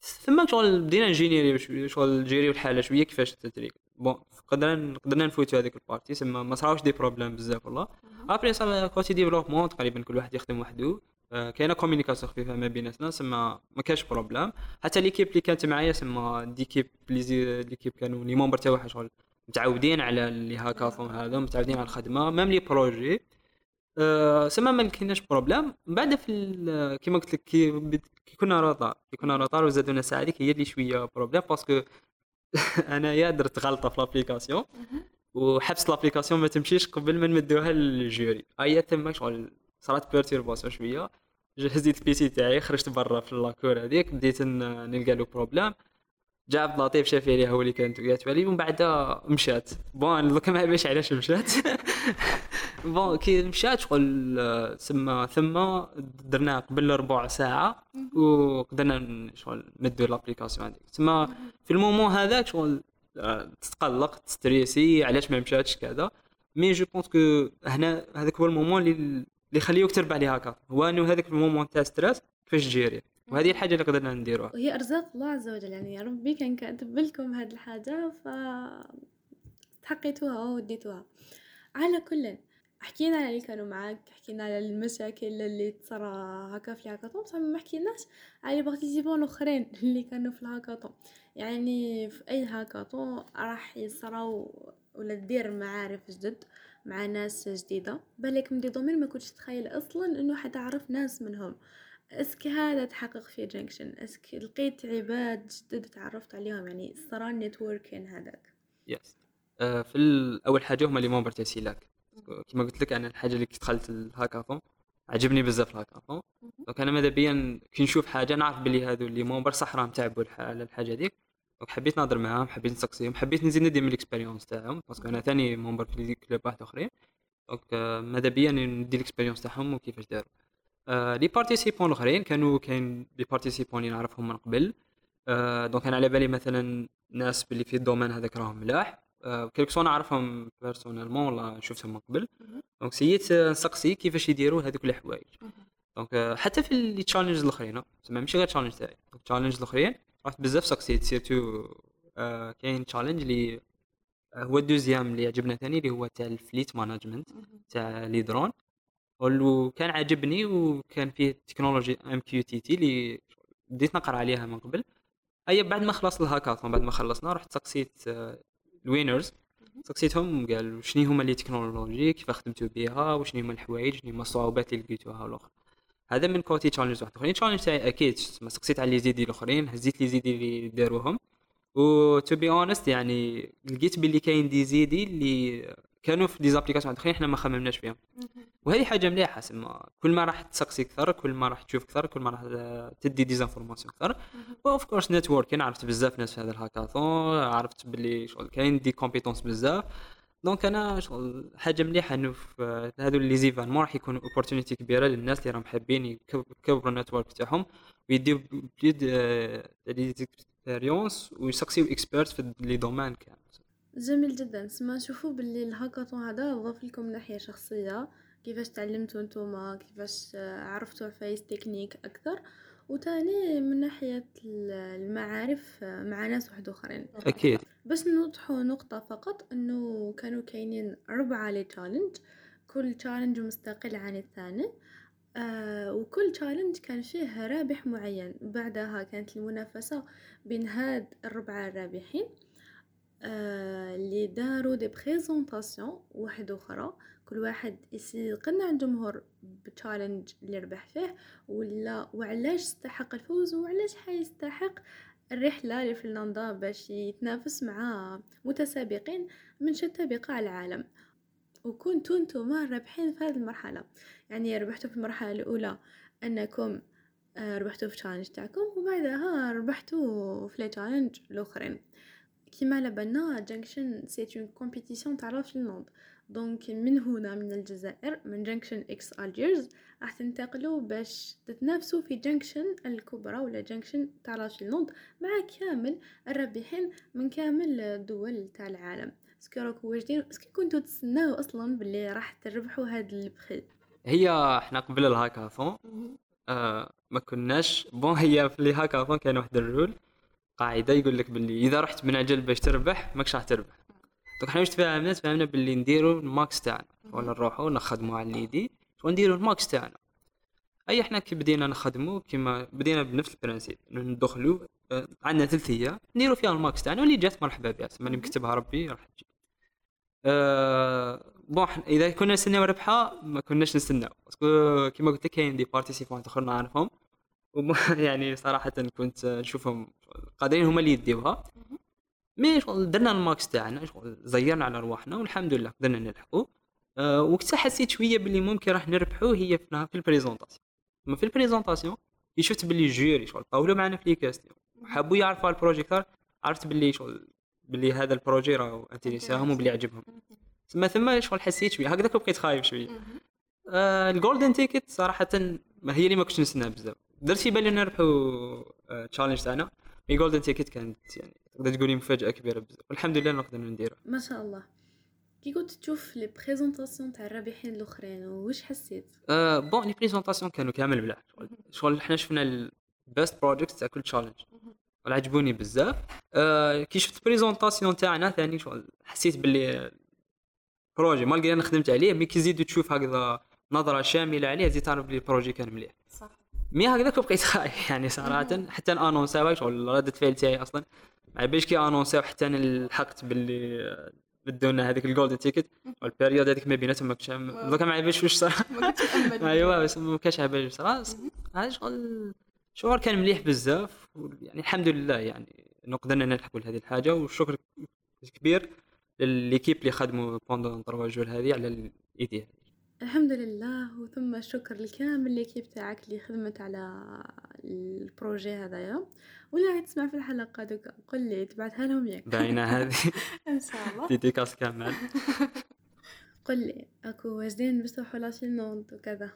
ثم شغل بدينا انجينيري شغل جيريو الحاله شويه كيفاش التدريب بون، قدرنا قدرنا نفوتوا هذيك البارتي تما ما صراوش دي بروبليم بزاف والله. ابري صا كوتي ديفلوبمون تقريبا كل واحد يخدم وحده، كاينه كومونيكاسيون خفيفه ما بيناتنا سما ما كاش بروبلام. حتى ليكيب اللي كانت معايا سما ديكيب لي ليكيب كانوا لي ممبر تاع واحد شغل متعودين على اللي هاكاثون هذا متعودين على الخدمه مام لي بروجي أه سما ما لقيناش بروبلام. من بعد في كيما قلت لك كي كنا روطار كي كنا روطار وزادونا ساعه هذيك هي اللي شويه بروبلام باسكو انا يا درت غلطه في لابليكاسيون وحبس لابليكاسيون ما تمشيش قبل ما نمدوها للجوري ايا تما شغل صارت بيرتيرباسيون شويه. جهزت البيسي تاعي خرجت برا في لاكور هذيك بديت نلقى له بروبلام، جا عبد اللطيف شاف لي هو اللي كانت جات عليه ومن بعد مشات بون دوك ما باش علاش مشات بون كي مشات شغل سما ثم درناه قبل ربع ساعه وقدرنا شغل ندير لابليكاسيون هذيك تما في المومون هذاك شغل تتقلق تستريسي علاش ما مشاتش كذا. مي جو بونس كو هنا هذاك هو المومون اللي اللي خليوك تربع لي هاكا هو انه هذاك المومون تاع ستريس كيفاش تجيري، وهذه الحاجه اللي قدرنا نديروها وهي ارزاق الله عز وجل. يعني يا ربي كان كاتب لكم هذه الحاجه ف تحققتوها وديتوها. على كل حكينا على اللي كانوا معاك، حكينا على المشاكل اللي تصرى هكا في الهاكاطون، بصح ما حكيناش على بارتيسيبون الاخرين اللي كانوا في الهاكاطون. يعني في اي هاكاطون راح يصراو ولا دير معارف جدد مع ناس جديده بالك من دي دومين ما كنتش تخيل اصلا انه حتعرف ناس منهم. اسك هذا تحقق في جنكشن، اسك لقيت عباد جدد تعرفت عليهم، يعني صرا نتوركين هذاك يس آه في الاول حاجه هما لي ممبر تاع سيلاك كما قلت لك. انا الحاجه اللي دخلت الهاكاثون عجبني بزاف الهاكاثون، دونك انا ماذا بيا كي نشوف حاجه نعرف بلي هذو لي ممبر صح راهم تعبوا على الحاجه ديك، حبيت نهضر معاهم حبيت نسقسيهم حبيت نزيد ندير من الاكسبيريونس تاعهم باسكو انا ثاني ممبر في لي كلوب واحد اخرين، دونك ماذا بيا ندير الاكسبيريونس تاعهم وكيفاش داروا. آه لي بارتيسيبون الاخرين كانوا كاين لي بارتيسيبون اللي نعرفهم من قبل آه دونك انا على بالي مثلا ناس اللي في الدومين هذاك راهم ملاح آه كلكسون نعرفهم بيرسونالمون والله شفتهم من قبل، دونك سييت نسقسي كيفاش يديروا هذوك الحوايج. دونك آه حتى في لي تشالنج الاخرين زعما ماشي غير تشالنج تاعي تشالنج الاخرين رحت بزاف ساكسيت سيرتو آه كاين تشالنج اللي هو الدوزيام اللي عجبنا ثاني اللي هو تاع الفليت مانجمنت تاع لي درون واللي كان عجبني وكان فيه تكنولوجي ام كيو تي تي اللي بديت نقرا عليها من قبل. اي بعد ما خلص الهاكاثون بعد ما خلصنا رحت ساكسيت آه الوينرز ساكسيتهم قالوا شنو هما لي تكنولوجي كيف خدمتوا بها وشنو هما الحوايج شنو هما الصعوبات اللي لقيتوها والاخر. هذا من كوتي تشالنج واحد اخرين تشالنج تاعي اكيد ما سقسيت على لي زيدي الاخرين هزيت لي زيدي اللي داروهم و تو بي اونست يعني لقيت باللي كاين دي زيدي اللي كانوا في ديزابليكاسيون اخرين احنا ما خممناش فيهم وهذه حاجه مليحه. سما كل ما راح تسقسي اكثر كل ما راح تشوف اكثر كل ما راح تدي ديزانفورماسيون اكثر واوف كورس نتوركين. عرفت بزاف ناس في هذا الهاكاثون، عرفت باللي شغل كاين دي كومبيتونس بزاف، دونك انا شغل حاجه مليحه انه هذو لي زيفانمون راح يكون اوبورتونيتي كبيره للناس اللي راهم حابين يكبروا النتورك تاعهم ويديو بليد لي اكسبيريونس ويسقسيو اكسبيرت في لي دومين كامل. جميل جدا. سما نشوفوا باللي الهاكاثون هذا ضاف لكم ناحيه شخصيه كيفاش تعلمتوا نتوما كيفاش عرفتوا عفايس تكنيك اكثر وتاني من ناحيه المعارف مع ناس واحد اخرين. اكيد بس نوضحوا نقطه فقط انه كانوا كاينين ربعه لي تشالنج كل تشالنج مستقل عن الثاني آه وكل تشالنج كان فيه رابح معين. بعدها كانت المنافسه بين هاد الربعه الرابحين آه اللي داروا دي بريزونطاسيون واحد اخرى كل واحد يقنع الجمهور بالتشالنج اللي ربح فيه ولا وعلاش استحق الفوز وعلاش حيستحق الرحلة لفنلندا باش يتنافس مع متسابقين من شتى بقاع العالم، وكنتو نتوما رابحين في هذه المرحلة. يعني ربحتوا في المرحلة الأولى أنكم ربحتوا في تشالنج تاعكم، وبعدها ربحتوا في التشالنج الآخرين. كما لبنا جانكشن سي اون كومبيتيسيون تاع فنلندا، دونك من هنا من الجزائر من جانكشن اكس الجيرز راح تنتقلوا باش تتنافسوا في جانكشن الكبرى ولا جانكشن تاع فنلندا مع كامل الرابحين من كامل الدول تاع العالم. اسكو راكم واجدين؟ اسكو كنتو تسناو اصلا باللي راح تربحوا هذا البري؟ هي احنا قبل الهاكاثون آه ما كناش بون. هي في الهاكاثون كان واحد الرول قاعدة يقول لك باللي إذا رحت من عجل باش تربح ماكش راح تربح. دوك حنا واش تفاهمنا؟ تفاهمنا باللي نديروا الماكس تاعنا ولا نروحوا نخدموا على اليدي ونديروا الماكس تاعنا. اي احنا كي بدينا نخدموا كيما بدينا بنفس البرانسيب، ندخلوا عندنا ثلثيه نديروا فيها الماكس تاعنا واللي جات مرحبا بها، ماني مكتبها ربي راح تجي. أه بون اذا كنا نستناو ربحها ما كناش نستناو. كيما قلت لك كاين دي بارتيسيبونت اخرين نعرفهم يعني صراحه كنت نشوفهم قادرين هما اللي يديوها، مي درنا الماكس تاعنا زيرنا على رواحنا والحمد لله قدرنا نلحقوا. أه وقت حسيت شويه باللي ممكن راح نربحوا هي في البريزونطاسيون. ما في البريزونطاسيون شفت باللي جوري شغل طاولوا معنا في لي كاستيون حابوا يعرفوا على البروجي اكثر، عرفت باللي شغل باللي هذا البروجي راه انتريساهم وبلي عجبهم. ثم ثم شغل حسيت شويه هكذاك بقيت خايف شويه. أه الجولدن تيكت صراحه ما هي اللي ما كنتش نستناها بزاف، درتي بالي نربحوا تشالنج تاعنا مي جولدن تيكت كانت يعني تقدر تقولي مفاجاه كبيره بزاف والحمد لله نقدر نديرها ما شاء الله. كي كنت تشوف لي بريزونطاسيون تاع الرابحين الاخرين واش حسيت؟ أه بون لي بريزونطاسيون كانوا كامل بلا شغل، حنا شفنا البيست بروجيكت تاع كل تشالنج وعجبوني بزاف. أه كي شفت البريزونطاسيون تاعنا ثاني شغل حسيت باللي بروجي مالغري انا خدمت عليه، مي كي زيد تشوف هكذا نظره شامله عليه زيد تعرف بلي البروجي كان مليح صح. مي هكذاك بقيت خايف يعني صراحه حتى الانونساج شغل رده فعل تاعي اصلا ما باش كي انونساو حتى نلحقت باللي بدونا هذيك الجولدن تيكت والبيريود هذيك ما بيناتهم ما كنتش دوك ما عيبش واش صار ايوا بس ما كاش عبالي صراحه. هذا شغل شعور كان مليح بزاف يعني الحمد لله يعني نقدرنا نلحقوا لهذه الحاجه، والشكر كبير للكيب اللي خدموا بوندون ثلاثة جول هذه على الايدي الحمد لله. وثم الشكر الكامل لكيب تاعك اللي خدمت على البروجي هذايا. ولا تسمع في الحلقه دوك قل لي تبعتها لهم ياك باينه هذه ان شاء الله ديديكاس كامل. قل لي اكو واجدين بصحوا لاشينون وكذا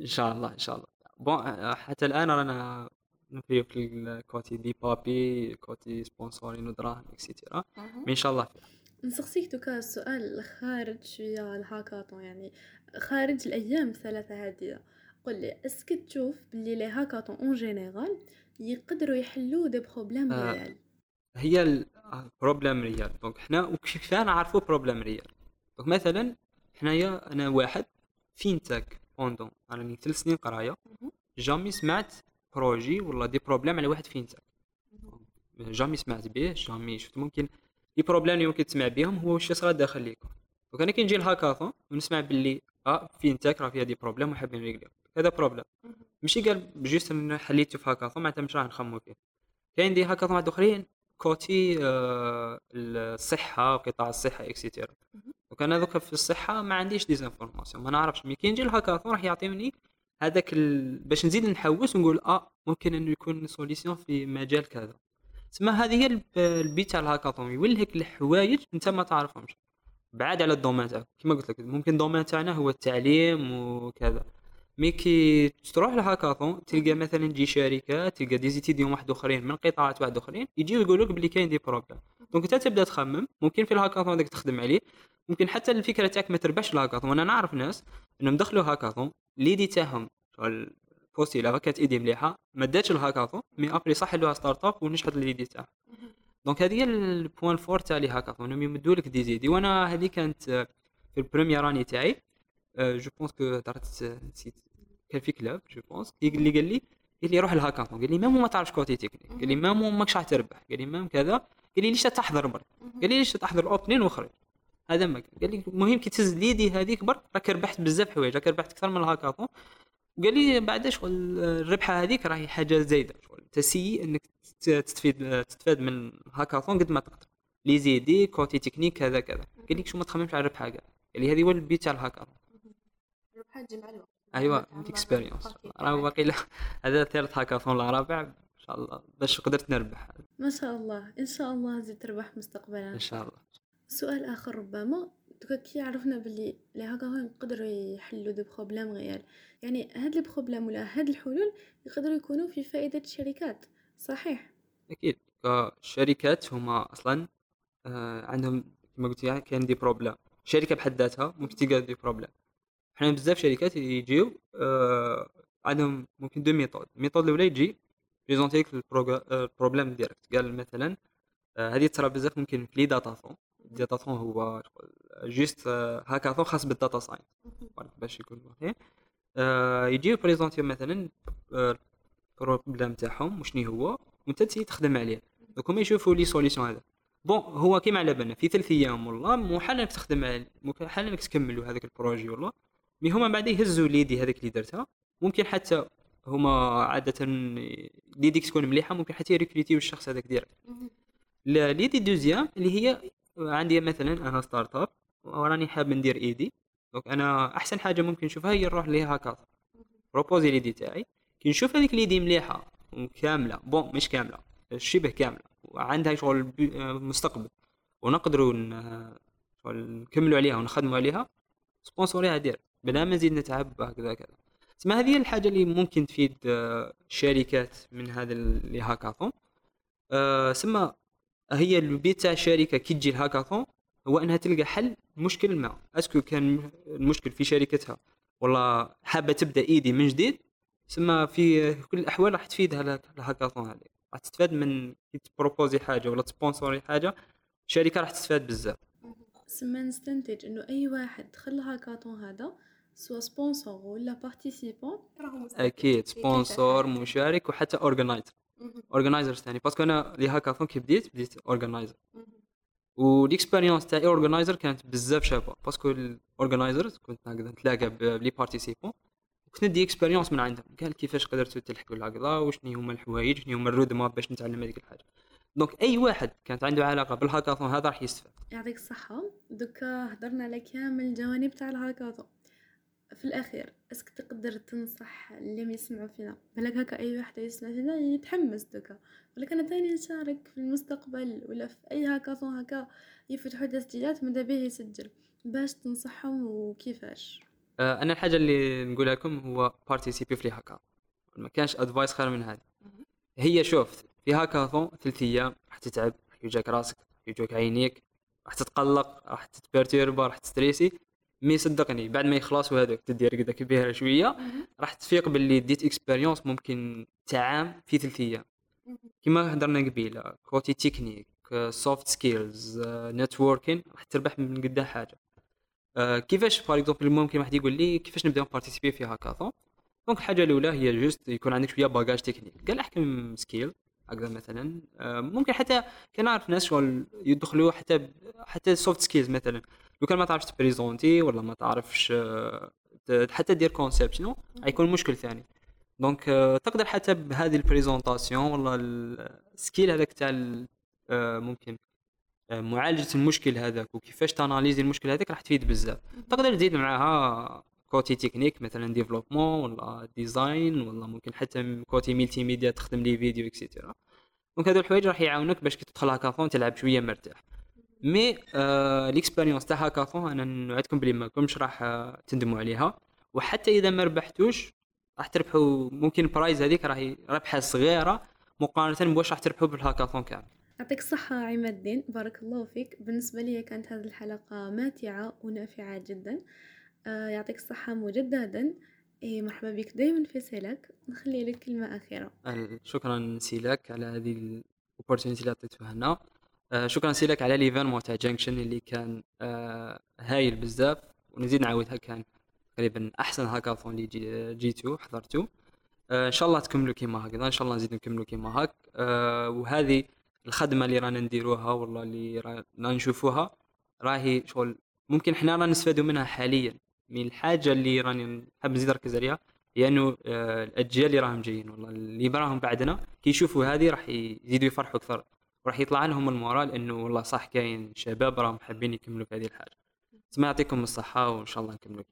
ان شاء الله ان شاء الله. بون حتى الان رانا نفيو في الكوتي دي بابي كوتي سبونسورين ودراهم اكسيتيرا ان شاء الله فيها. نسقسيك دوكا السؤال خارج شويه الهاكاطون يعني خارج الايام الثلاثه هذه، قل لي اسك تشوف بلي لي هاكاطون اون جينيرال يقدروا يحلوا دي بروبليم آه ريال؟ هي البروبليم ريال دونك حنا وكيفاه نعرفوا بروبليم ريال؟ دونك مثلا حنايا انا واحد فينتك بوندون راني ثلاث سنين قرايه جامي سمعت بروجي ولا دي بروبليم على واحد فينتك جامي سمعت به جامي شفت. ممكن لي بروبليم اللي ممكن تسمع بهم هو واش صرا داخل ليكم. دونك انا كي نجي الهاكاثون ونسمع باللي اه فينتك راه فيها دي بروبليم وحابين نريقليو هذا بروبليم ماشي قال جوست ان حليتو في هاكاثون معناتها مش راح نخمو فيه. كاين دي هاكاثون واحد اخرين كوتي آه الصحه وقطاع الصحه اكسيتيرا. دونك انا دوك في الصحه ما عنديش دي انفورماسيون ما نعرفش، مي كي نجي الهاكاثون راح يعطيني هذاك ال... باش نزيد نحوس ونقول اه ممكن انه يكون سوليسيون في مجال كذا. تما هذه هي البيت تاع الهاكاطون يولهك الحوايج انت ما تعرفهمش بعاد على الدومين تاعك. كيما قلت لك ممكن الدومين تاعنا هو التعليم وكذا، مي كي تروح للهاكاطون تلقى مثلا تجي شركه تلقى دي زيتيديون واحد اخرين من قطاعات واحد اخرين يجيو يقولوا لك بلي كاين دي بروبليم. دونك انت تبدا تخمم ممكن في الهاكاطون هذاك تخدم عليه، ممكن حتى الفكره تاعك ما تربحش الهاكاطون. انا نعرف ناس انهم دخلوا هاكاطون ليدي تاعهم بوستي لا كانت ايدي مليحه ما داتش الهاكاثون مي ابري صح لوها ستارت اب ونشحت ليدي تاعها. دونك هذه هي البوين فور تاع لي هاكاثون انهم يمدوا لك دي زيدي. وانا هذه كانت في البريمير اني تاعي جو بونس كو درت نسيت كان في كلاب جو بونس اللي قال لي قال لي روح الهاكاثون قال لي مامو ما تعرفش كوتي تكنيك قال لي مامو ماكش راح تربح قال لي مام كذا قال لي ليش تحضر برك قال لي ليش تحضر اوبنين وخرج هذا ما قال لي المهم كي تهز ليدي هذيك برك راك ربحت بزاف حوايج راك ربحت اكثر من الهاكاثون. قال لي بعدا شغل الربحه هذيك راهي حاجه زايده شغل تسي انك تستفيد تستفاد من هاكاثون قد ما تقدر لي زيدي كوتي تكنيك هذا كذا. قال لك شو ما تخممش على الربح هكا، قال لي هذه هو البي تاع الهاكاثون، الربح تجمع له. ايوا اكسبيريونس راه باقي هذا ثالث هاكاثون ولا رابع ان شاء الله باش قدرت نربح ما شاء الله. ان شاء الله زيد تربح مستقبلا ان شاء الله. سؤال اخر ربما كي عرفنا باللي لي هاكاثون يقدروا يحلوا دو بروبليم غيال، يعني هاد البروبليم ولا هاد الحلول يقدروا يكونوا في فائده الشركات صحيح؟ اكيد الشركات هما اصلا عندهم كما قلت يعني كاين دي بروبليم، شركه بحد ذاتها ممكن تلقى دي بروبليم. حنا بزاف شركات يجيو عندهم ممكن دو ميثود. الميثود الاولى يجي بريزونتيك البروبليم ديريكت، قال مثلا هذه ترى بزاف ممكن في لي داتاثون. الداتاثون هو جيست هاكاثون خاص بالداتا ساينس باش يكون واضح. يجيو بريزونتي مثلا البروبليم تاعهم وشني هو وانت تخدم عليه، دوك هما يشوفوا لي سوليسيون. هذا بون هو كيما على بالنا في ثلاث ايام والله مو حال انك تخدم على ممكن حال انك تكملوا هذاك البروجي والله، مي هما بعد يهزوا ليدي هذيك اللي درتها. ممكن حتى هما عاده ليديك تكون مليحه، ممكن حتى يريكريتيو الشخص هذاك ديريكت. ليدي دوزيام اللي هي عندي مثلا انا ستارت اب وراني حاب ندير ايدي، دونك انا احسن حاجه ممكن نشوفها هي نروح ليها هاكاثون بروبوزي ليدي تاعي. كي نشوف هذيك ليدي مليحه وكامله بون مش كامله شبه كامله وعندها شغل مستقبل ونقدروا نكملوا عليها ونخدموا عليها سبونسوريها دير بلا ما نزيد نتعب هكذا كذا. تسمى هذه الحاجه اللي ممكن تفيد الشركات من هذا اللي هاكاثون. أه سما هي البيت تاع الشركه كي تجي الهاكاثون هو انها تلقى حل مشكل ما اسكو كان المشكل في شركتها والله حابه تبدا ايدي من جديد، سما في كل الاحوال راح تفيدها الهاكاثون هذا. راح تستفاد من كي تبروبوزي حاجه ولا تسبونسوري حاجه الشركه راح تستفاد بزاف. سما نستنتج انه اي واحد دخل الهاكاثون هذا سوا سبونسور ولا بارتيسيبون اكيد سبونسور مشارك وحتى اورجانايزر اورجانايزر ثاني، باسكو انا لي هاكاثون كي بديت بديت اورجانايزر والاكسبيريونس تاعي اورجانايزر كانت بزاف شابه، باسكو الاورجانايزر كنت نقدر نتلاقى بلي بارتيسيبون كنت ندي اكسبيريونس من عندهم، قال كيفاش قدرتوا تلحقوا العقله وشني هما الحوايج شني هما الرود ماب باش نتعلم هذيك الحاجه. دونك اي واحد كانت عنده علاقه بالهاكاثون هذا راح يستفاد. يعطيك الصحه. دوكا هضرنا على كامل الجوانب تاع الهاكاثون. في الاخير اسك تقدر تنصح اللي يسمعوا فينا بالك هكا اي واحد يسمع فينا يتحمس دوكا ولكن انا ثاني نشارك في المستقبل ولا في اي هاكاثون هكا يفتحوا تسجيلات ماذا به يسجل باش تنصحهم وكيفاش؟ آه انا الحاجه اللي نقولها لكم هو بارتيسيبي في هاكاثون، ما كانش ادفايس خير من هذه. هي شوف في هاكاثون ثلاث ايام راح تتعب، راح يوجعك راسك، يوجعك عينيك، راح تتقلق، راح تتبرتيربا، راح تستريسي. مي صدقني بعد ما يخلصوا هذاك تدير هكذاك بها شويه راح تفيق باللي ديت اكسبيريونس ممكن تعام في ثلاث ايام. كما هضرنا قبيله كوتي تكنيك سوفت سكيلز نتوركين راح تربح من قدها حاجه. أه كيفاش فار اكزومبل ممكن واحد يقول لي كيفاش نبداو بارتيسيبي في هاكاثون؟ دونك الحاجه الاولى هي جوست يكون عندك شويه باجاج تكنيك، قال احكم سكيل هكذا مثلا. أه ممكن حتى كنعرف ناس شغل يدخلوا حتى حتى سوفت سكيلز مثلا لو كان ما تعرفش تبريزونتي ولا ما تعرفش حتى دير كونسبشن غيكون مشكل ثاني. دونك تقدر حتى بهذه البريزونطاسيون ولا السكيل هذاك تاع ممكن معالجه المشكل هذاك وكيفاش تاناليزي المشكل هذاك راح تفيد بزاف. تقدر تزيد معاها كوتي تكنيك مثلا ديفلوبمون ولا ديزاين ولا ممكن حتى كوتي ملتي ميديا تخدم لي فيديو اكسيتيرا. دونك هذو الحوايج راح يعاونك باش كي تدخل هاكاثون تلعب شويه مرتاح. مي الاكسبيريونس تاع هاكاثون انا نوعدكم بلي ماكمش راح تندموا عليها، وحتى اذا ما ربحتوش راح تربحوا ممكن برايز هذيك راهي ربحه صغيره مقارنه بواش راح تربحوا بالهاكاثون كامل. يعطيك الصحه عماد الدين، بارك الله فيك. بالنسبه لي كانت هذه الحلقه ماتعه ونافعه جدا. آه يعطيك الصحه مجددا. إيه مرحبا بك دائما في سيلاك. نخلي لك كلمه اخيره. شكرا سيلاك على هذه الاوبورتونيتي اللي عطيتوها لنا. آه شكرا سيلك على ليفيرمو تاع جانكشن اللي كان آه هايل بزاف، ونزيد نعاودها كان تقريبا احسن هاكاثون اللي جي جيتو حضرتو. آه ان شاء الله تكملوا كيما هكذا، ان شاء الله نزيد نكملوا كيما هاك. آه وهذه الخدمه اللي رانا نديروها والله اللي رانا نشوفوها راهي شغل ممكن حنا رانا نستفادوا منها حاليا. من الحاجه اللي راني حاب نزيد نركز عليها لانه يعني الاجيال اللي راهم جايين والله اللي براهم بعدنا كيشوفوا هذه راح يزيدوا يفرحوا اكثر وراح يطلع لهم المورال انه والله صح كاين شباب راهم حابين يكملوا في هذه الحاجه. سما يعطيكم الصحه وان شاء الله نكملوا.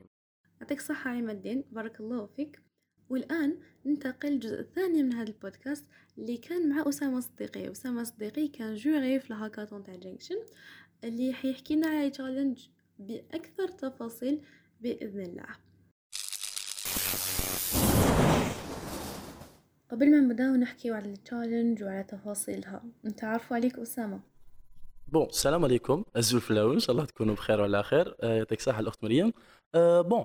يعطيك الصحه عماد الدين، بارك الله فيك. والان ننتقل للجزء الثاني من هذا البودكاست اللي كان مع أسامة صديقي. أسامة صديقي كان جوري في الهاكاثون تاع جنكشن اللي حيحكي لنا على تشالنج باكثر تفاصيل باذن الله. قبل ما نبداو نحكيو على التشالنج وعلى تفاصيلها، نتعرفوا عليك أسامة. بون السلام عليكم الزول فلاو، ان شاء الله تكونوا بخير وعلى خير. يعطيك الصحه الاخت مريم. أه بون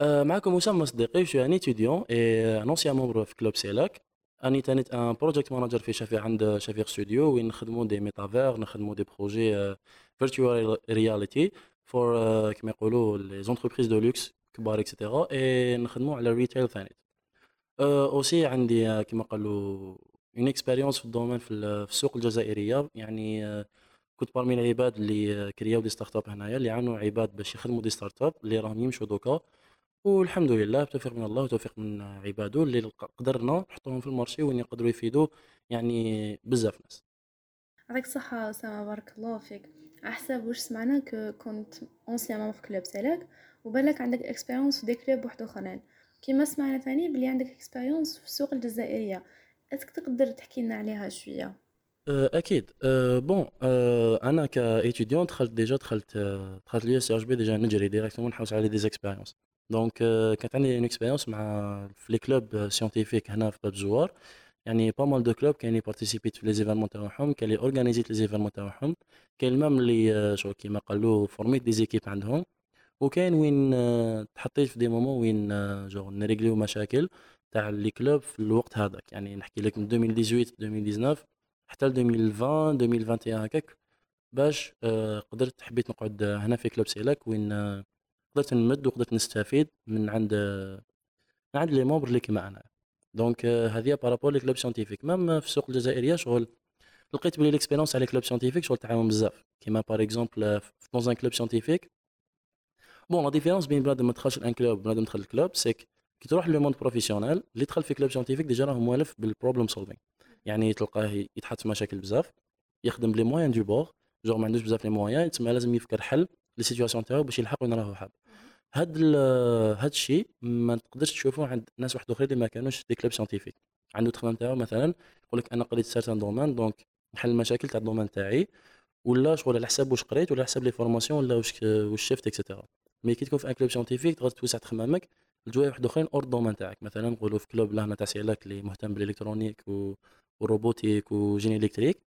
أه معكم أسامة صديقي، شو يعني ستوديون اي انسيان ممبر في كلوب سيلاك. اني تانيت ان بروجيكت ماناجر في شفيق، عند شفيق ستوديو وين نخدموا دي ميتافير، نخدموا دي بروجي فيرتشوال رياليتي فور كما يقولوا لي زونتربريز دو لوكس كبار اكسيتيرا، اي نخدموا على ريتيل ثاني. أوسي عندي كما قالوا اون اكسبيريونس في الدومين في السوق الجزائريه، يعني كنت بارمي العباد اللي كرياو دي ستارت اب هنايا اللي عانوا عباد باش يخدموا دي ستارت اب اللي راهم يمشوا دوكا، والحمد لله بتوفيق من الله وتوفيق من عباده اللي قدرنا نحطوهم في المارشي وين يقدروا يفيدوا يعني بزاف ناس. عندك صحه أسامة، بارك الله فيك. على حساب واش سمعنا كنت اونسيامون في كلوب سلاك وبالك عندك اكسبيريونس في دي كلوب واحد اخرين، كما سمعنا ثاني بلي عندك اكسبيريونس في السوق الجزائريه، اسك تقدر تحكي لنا عليها شويه؟ اكيد. أه بون أه انا كايتيديون دخلت ديجا دخلت دخلت لي سي اش بي ديجا نجري ديريكتومون نحوس على دي زيكسبيريونس. دونك كانت عندي اون اكسبيريونس مع في لي كلوب سيانتيفيك هنا في باب الزوار، يعني با مال دو كلوب كاين لي بارتيسيبيت في لي زيفيرمون تاعهم، كاين لي اورغانيزيت لي زيفيرمون تاعهم، كاين مام لي شو كيما قالوا فورميت دي زيكيب عندهم، وكاين وين تحطيت في دي مومون وين جو نريغليو مشاكل تاع لي كلوب في الوقت هذاك، يعني نحكي لك من ألفين وثمانية عشر ألفين وتسعطاش حتى ل ألفين وعشرين ألفين وواحد وعشرين هكاك، باش قدرت حبيت نقعد هنا في كلوب سيلاك وين قدرت نمد وقدرت نستفيد من عند من عند لي ممبر اللي كيما انا. دونك هذه بارابول لي كلوب سيانتيفيك مام في السوق الجزائريه شغل لقيت بلي ليكسبيريونس على كلوب سيانتيفيك شغل تعاون بزاف، كيما باغ اكزومبل في دون كلوب سيانتيفيك بون لا ديفيرونس بين بلاد ما تدخلش ان كلوب بلاد ما تدخل الكلوب سيك كي تروح لو موند بروفيسيونيل اللي دخل في كلوب سيانتيفيك ديجا راهم موالف بالبروبليم سولفينغ، يعني تلقاه يتحط في مشاكل بزاف، يخدم بلي مويان دو بور جور ما عندوش بزاف لي مويان، تما لازم يفكر حل لي سيتوياسيون تاعو باش يلحق وين راهو حاب. هاد هاد الشيء ما تقدرش تشوفوه عند ناس واحد اخرين اللي ما كانوش دي كلوب سيانتيفيك، عنده تخمام تاعو مثلا يقول لك انا قريت سارتان دومان دونك نحل المشاكل تاع الدومان تاعي، ولا شغل على حساب واش قريت ولا حساب لي فورماسيون ولا واش واش شفت اكسيتيرا. مي كي تكون في ان كلوب سيانتيفيك تقدر توسع تخمامك لجوايا واحد اخرين اور دومين تاعك، مثلا نقولوا في كلوب لهنا تاع سيلاك اللي مهتم بالالكترونيك والروبوتيك وجيني الكتريك،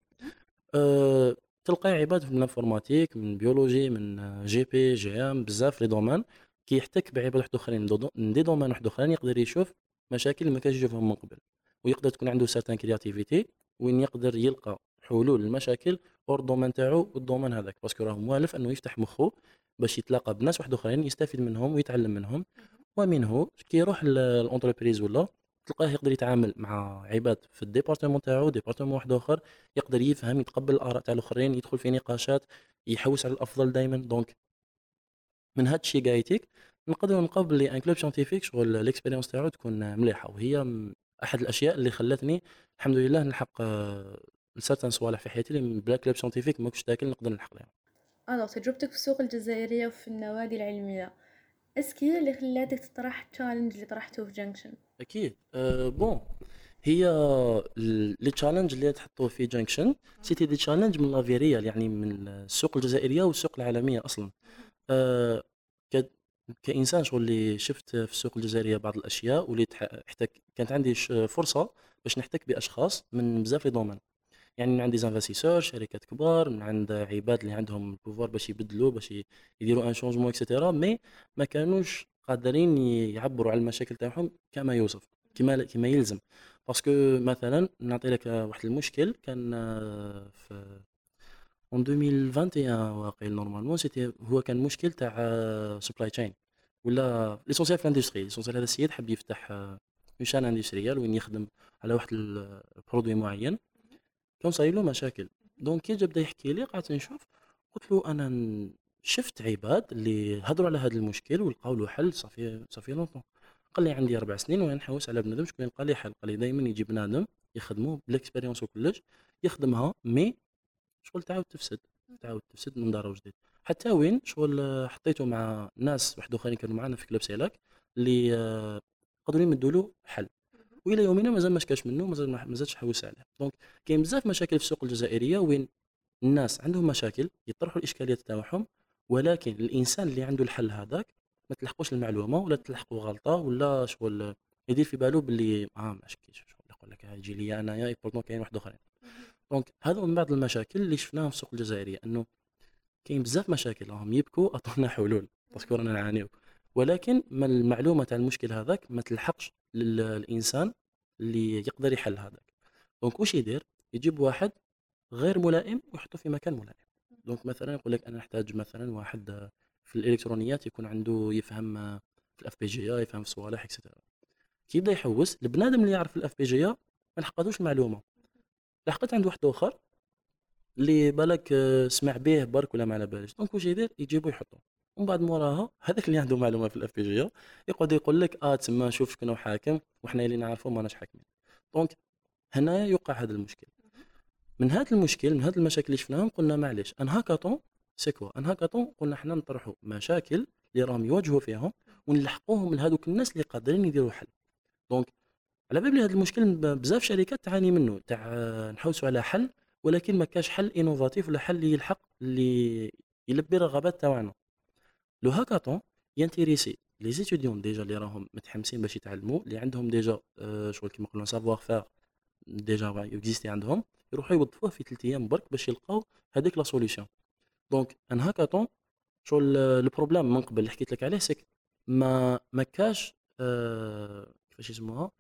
أه تلقى عباد من الانفورماتيك من بيولوجي من جي بي جي ام بزاف لي دومين كي يحتك بعباد واحد اخرين دي دومين واحد اخرين، يقدر يشوف مشاكل ما كانش يشوفهم من قبل، ويقدر تكون عنده سيرتان كرياتيفيتي وين يقدر يلقى حلول المشاكل اور دومين تاعو والدومين هذاك، باسكو راه موالف انه يفتح مخه باش يتلاقى بناس واحد اخرين يستفيد منهم ويتعلم منهم، ومنه كي يروح للانتربريز ولا تلقاه يقدر يتعامل مع عباد في الديبارتمون تاعو ديبارتمون واحد اخر، يقدر يفهم يتقبل الاراء تاع الاخرين، يدخل في نقاشات يحوس على الافضل دائما. دونك من هاد الشيء قايتيك نقدروا نقبل لي ان كلوب سيانتيفيك شغل الاكسبيريونس تاعو تكون مليحه، وهي احد الاشياء اللي خلتني الحمد لله نلحق لساتن صوالح في حياتي اللي بلا كلوب سيانتيفيك ما كنتش تاكل نقدر نلحق لهم. الو تجربتك في السوق الجزائريه وفي النوادي العلميه اسكي اللي خلاتك تطرح تشالنج اللي طرحته في جنكشن؟ اكيد أه بون هي لي تشالنج اللي تحطوه في جنكشن سيتي دي تشالنج من لافيريال، يعني من السوق الجزائريه والسوق العالميه اصلا. أه ك... كانسان شغل اللي شفت في السوق الجزائريه بعض الاشياء واللي احتك... كانت عندي فرصه باش نحتك باشخاص من بزاف لي دومين، يعني من عندي زانفاسيسور شركات كبار، من عند عباد اللي عندهم البوفوار باش يبدلوا باش يديروا ان شونجمون اكسيتيرا، مي ما كانوش قادرين يعبروا على المشاكل تاعهم كما يوصف كما كما يلزم. باسكو مثلا نعطي لك واحد المشكل كان في ان ألفين وواحد وعشرين واقيل نورمالمون سيتي هو كان مشكل تاع سبلاي تشين ولا ليسونسيال في الاندستري، ليسونسيال هذا السيد حب يفتح ميشان اندستريال وين يخدم على واحد البرودوي معين كان صاير له مشاكل. دونك كي جا بدا يحكي لي قعدت نشوف قلت له انا شفت عباد اللي هضروا على هذا المشكل ولقاو له حل صافي صافي لونطون، قال لي عندي أربع سنين وين نحوس على بنادم شكون يلقى لي حل. قال لي دائما يجي بنادم يخدمو بالاكسبيريونس وكلش يخدمها مي شغل تعاود تفسد تعاود تفسد من دار وجديد. حتى وين شغل حطيته مع ناس واحد اخرين كانوا معنا في كلوب سيلاك اللي قدروا يمدوا له حل والى يومنا مازال ما شكاش منه مازال ما زادش حوس عليه. دونك كاين بزاف مشاكل في السوق الجزائريه وين الناس عندهم مشاكل يطرحوا الاشكاليات تاعهم ولكن الانسان اللي عنده الحل هذاك ما تلحقوش المعلومه ولا تلحقوا غلطه ولا شغل يدير في باله باللي اه ما شكيش شغل يقول لك هاي يجي لي انايا يبرطون كاين واحد اخرين. دونك هذو من بعض المشاكل اللي شفناهم في السوق الجزائريه انه كاين بزاف مشاكل راهم يبكوا اعطونا حلول باسكو رانا نعانيو ولكن ما المعلومه تاع المشكل هذاك ما تلحقش للانسان اللي يقدر يحل هذاك. دونك واش يدير يجيب واحد غير ملائم ويحطه في مكان ملائم. دونك مثلا يقول لك انا نحتاج مثلا واحد في الالكترونيات يكون عنده يفهم في الاف بي جي اي يفهم في صوالح اكسترا. كي يبدا يحوس البنادم اللي يعرف الاف بي جي اي ما لحقاتوش المعلومه لحقت عند واحد اخر اللي بالك سمع به برك ولا ما على بالش. دونك واش يدير يجيبو يحطو ومن بعد موراها هذاك اللي عنده معلومه في الاف بي جي يقعد يقول لك اه تما نشوف شكون حاكم وحنا اللي نعرفو ماناش حاكمين. دونك هنايا يوقع هذا المشكل. من هذا المشكل من هذه المشاكل اللي شفناهم قلنا معليش ان هاكاطون سي كوا. ان هاكاطون قلنا حنا نطرحوا مشاكل اللي راهم يواجهوا فيهم ونلحقوهم من هذوك الناس اللي قادرين يديروا حل. دونك على بالي هذا المشكل بزاف شركات تعاني منه تاع نحوسوا على حل ولكن ما كاش حل انوفاتيف ولا حل يلحق اللي يلبي الرغبات تاعنا. لو هاكاطون ينتيريسي لي ستوديون ديجا اللي راهم متحمسين باش يتعلموا اللي عندهم ديجا شغل كيما نقولوا سافوار فير ديجا اكزيستي عندهم يروحوا يوظفوه في ثلاث ايام برك باش يلقاو هذيك لا سوليوشن. دونك ان هاكاطون شغل لو بروبليم من قبل اللي حكيت لك عليه سك ما ما كاش أه كيفاش يسموها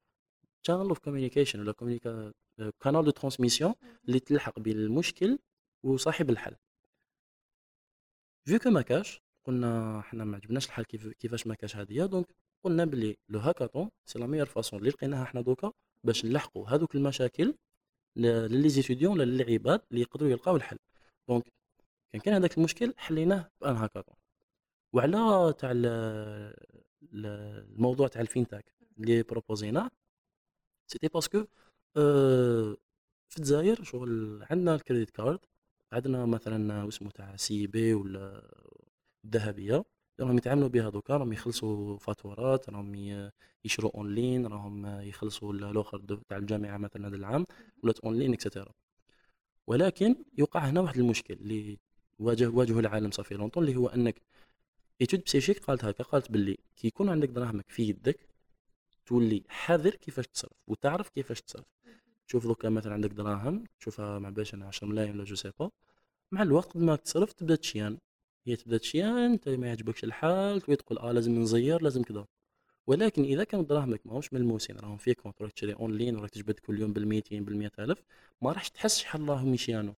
channel of communication ولا كومونيكا كانال دو ترانسميسيون اللي تلحق بين المشكل وصاحب الحل. فيكو ما كاش قلنا حنا ما عجبناش الحل كيف كيفاش ما كاش هذه. دونك قلنا بلي لو هاكاطون سي لا ميور فاصون اللي لقيناها حنا دوكا باش نلحقوا هذوك المشاكل للي زيتوديون للعباد اللي يقدروا يلقاو الحل. دونك كان كان هذاك المشكل حليناه بان هاكاطون. وعلى تاع الموضوع تاع الفينتاك اللي بروبوزيناه سيتي باسكو أه في الجزائر شغل عندنا الكريديت كارد عندنا مثلا اسمه تاع سي بي ولا الذهبيه راهم يتعاملوا بها دوكا راهم يخلصوا فاتورات راهم يشرو اونلاين راهم يخلصوا الاخر تاع الجامعه مثلا هذا العام ولا اونلاين اكسترا. ولكن يوقع هنا واحد المشكل اللي واجه واجهه العالم صافي لونطون اللي هو انك ايتود بسيشيك قالت هكا قالت باللي كي يكون عندك دراهمك في يدك تولي حذر كيفاش تصرف وتعرف كيفاش تصرف. تشوف دوكا مثلا عندك دراهم تشوفها مع باش انا عشرة ملايين ولا جو سي با مع الوقت ما تصرف تبدا تشيان هي تبدا تشيان انت ما يعجبكش الحال توي تقول اه لازم نزير لازم كذا. ولكن اذا كانت دراهمك ماهوش ملموسين راهم في كونت راك تشري اونلاين وراك تجبد كل يوم بالمئتين بالمئة ألف ما راحش تحس شحال راهم يشيانو.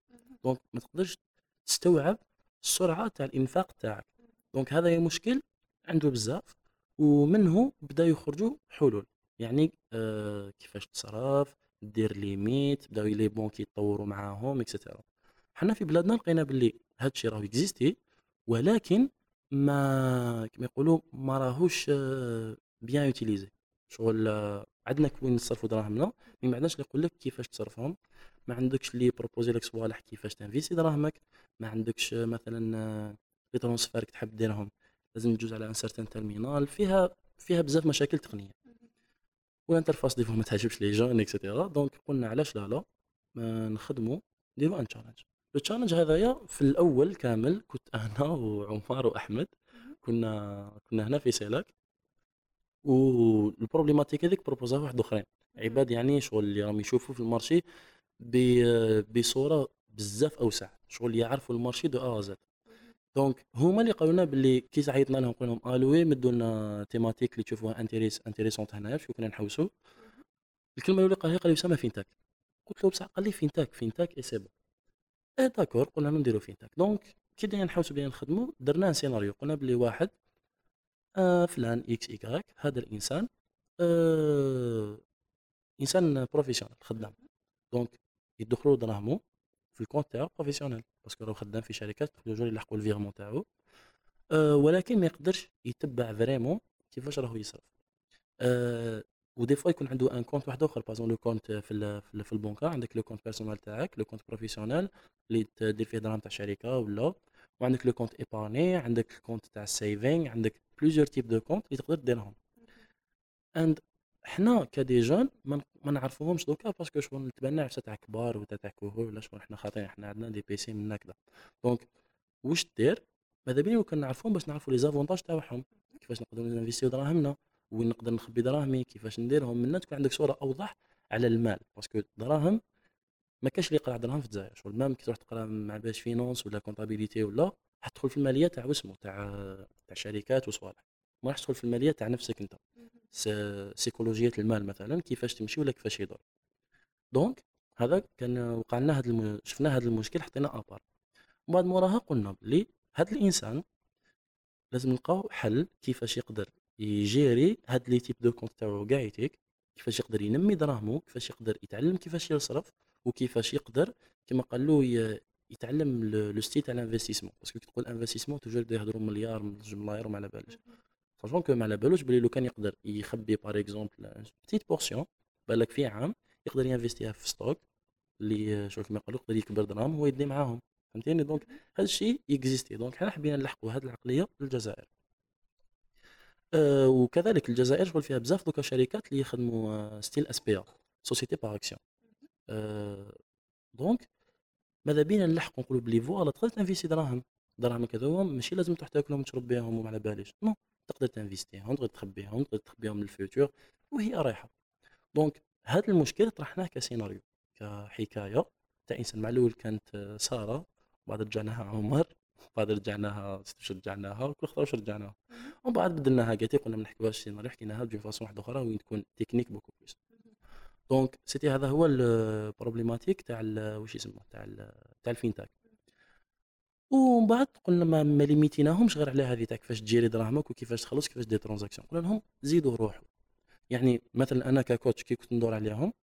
دونك ما تقدرش تستوعب السرعه تاع الانفاق تاعك. دونك هذا هي مشكل عنده بزاف ومنه بدا يخرجوا حلول يعني آه كيفاش تصرف دير ليميت بداو لي بونك يتطوروا معاهم اكسترا. حنا في بلادنا لقينا باللي هذا الشيء راه اكزيستي ولكن ما كما يقولوا ما راهوش بيان يوتيليزي شغل عندنا كوين نصرفوا دراهمنا ما عندناش اللي يقول لك كيفاش تصرفهم ما عندكش لي بروبوزي لك صوالح كيفاش تنفيسي دراهمك ما عندكش مثلا لي ترونسفير تحب ديرهم لازم تجوز على ان سيرتان تيرمينال فيها فيها بزاف مشاكل تقنيه والانترفاس ديفو ما تعجبش لي جون اكسترا. دونك قلنا علاش لا لا نخدموا نديروا ان تشالنج. التشالنج هذايا في الاول كامل كنت انا وعمار واحمد كنا كنا هنا في سيلاك والبروبليماتيك هذيك بروبوزاها واحد اخرين عباد يعني شغل اللي راهم يشوفوا في المارشي بصوره بزاف اوسع شغل يعرفوا المارشي دو ا زد. دونك هما اللي قالوا لنا باللي كي عيطنا لهم قلنا لهم الوي مدوا لنا تيماتيك اللي تشوفوها انتريس انتريسونت هنايا باش كنا نحوسوا. الكلمه اللي قالها قال لي وسام فينتاك قلت له بصح قال لي فينتاك فينتاك اي سي بون اه داكور قلنا لهم نديروا فينتاك. دونك كي بدينا نحوسوا بين نخدموا درنا سيناريو قلنا بلي واحد آه فلان اكس ايكراك هذا الانسان آه انسان بروفيسيونيل خدام دونك يدخلوا دراهمو في الكونت تاعو بروفيسيونيل باسكو راه خدام في شركات توجور يلحقوا الفيرمون تاعو أه ولكن ما يقدرش يتبع فريمون كيفاش راهو يصرف. آه، ودي فوا يكون عنده ان كونت واحد اخر، بازون لو كونت في ال- في ال- في البنكه عندك لو كونت بيرسونال تاعك، لو كونت بروفيسيونيل اللي تدير فيه دراهم تاع شركه ولا، وعندك لو كونت ايبارني، عندك الكونت تاع السيفينغ، عندك بلوزيور تيب دو كونت اللي تقدر ديرهم. اند حنا كدي جون ما ن- ما نعرفوهمش دوكا، باسكو شغل نتبنى عفسه تاع كبار وتاع تاع كوهور ولا شغل، حنا خاطرين حنا عندنا دي بيسي من هكذا. دونك واش دير، ماذا بينا لو كان نعرفهم باش نعرفوا لي زافونتاج تاعهم، كيفاش نقدروا ننفيستيو دراهمنا، وين نقدر نخبي دراهمي، كيفاش نديرهم. منا تكون عندك صوره اوضح على المال، باسكو دراهم ما كاش اللي يقرا دراهم في الجزائر. شغل مام كي تروح تقرا مع باش فينونس ولا كونتابيليتي ولا، حتدخل في الماليه تاع واسمو تاع تاع شركات وصوالح، ما راح تدخل في الماليه تاع نفسك انت، س- سيكولوجيه المال مثلا، كيفاش تمشي ولا كيفاش يدور. دونك هذا كان وقع لنا هذا الم... شفنا هذا المشكل، حطينا ابار. ومن بعد موراها قلنا بلي هذا الانسان لازم نلقاو حل كيفاش يقدر يجيري هاد لي تيب دو كونت تاعو كاع يتيك، كيفاش يقدر ينمي دراهمو، كيفاش يقدر يتعلم كيفاش يصرف، وكيفاش يقدر كما قالو ي- يتعلم لو ستيل تاع الانفستيسمون. باسكو كي تقول انفستيسمون توجور يبداو يهضروا مليار من جوج ملاير وما على بالش، ساشون كو ما على بالوش بلي لو كان يقدر يخبي باغ اكزومبل بتيت بورسيون بالك في عام يقدر ينفستيها في ستوك اللي شو كيما يقولوا يقدر يكبر دراهم هو يدي معاهم، فهمتيني. دونك هذا الشيء اكزيستي، دونك حنا حبينا نلحقوا هذه العقليه للجزائر. أه وكذلك الجزائر شغل فيها بزاف دوكا شركات اللي يخدموا آه، ستيل اس بي ا، سوسيتي باغ اكسيون. أه دونك ماذا بينا نلحقوا نقولوا بلي فوالا تقدر تنفيستي دراهم، دراهمك هذوما ماشي لازم تروح تاكلهم وتشرب بيهم وما على باليش، نو تقدر تنفيستيهم، تقدر تخبيهم، تقدر تخبيهم للفيوتور وهي رايحه. دونك هذا المشكل طرحناه كسيناريو كحكايه تاع انسان. مع الاول كانت آه، ساره، بعد رجعناها عمر، بعد رجعناها ست شهور، رجعناها كل خطره واش رجعناها، ومن بعد بدلناها كاتي قلنا ما نحكيوهاش السيناريو، حكيناها بجون فاسون واحده اخرى وين تكون تكنيك بوكو بلوس. دونك سيتي هذا هو البروبليماتيك تاع ال- واش يسمى تاع ال- تاع الفينتاك. ومن بعد قلنا ما ما ليميتيناهمش غير على هذه تاع كيفاش تجيري دراهمك وكيفاش تخلص، كيفاش دير ترانزاكسيون، قلنا لهم زيدوا روحوا. يعني مثلا انا ككوتش كي كنت ندور عليهم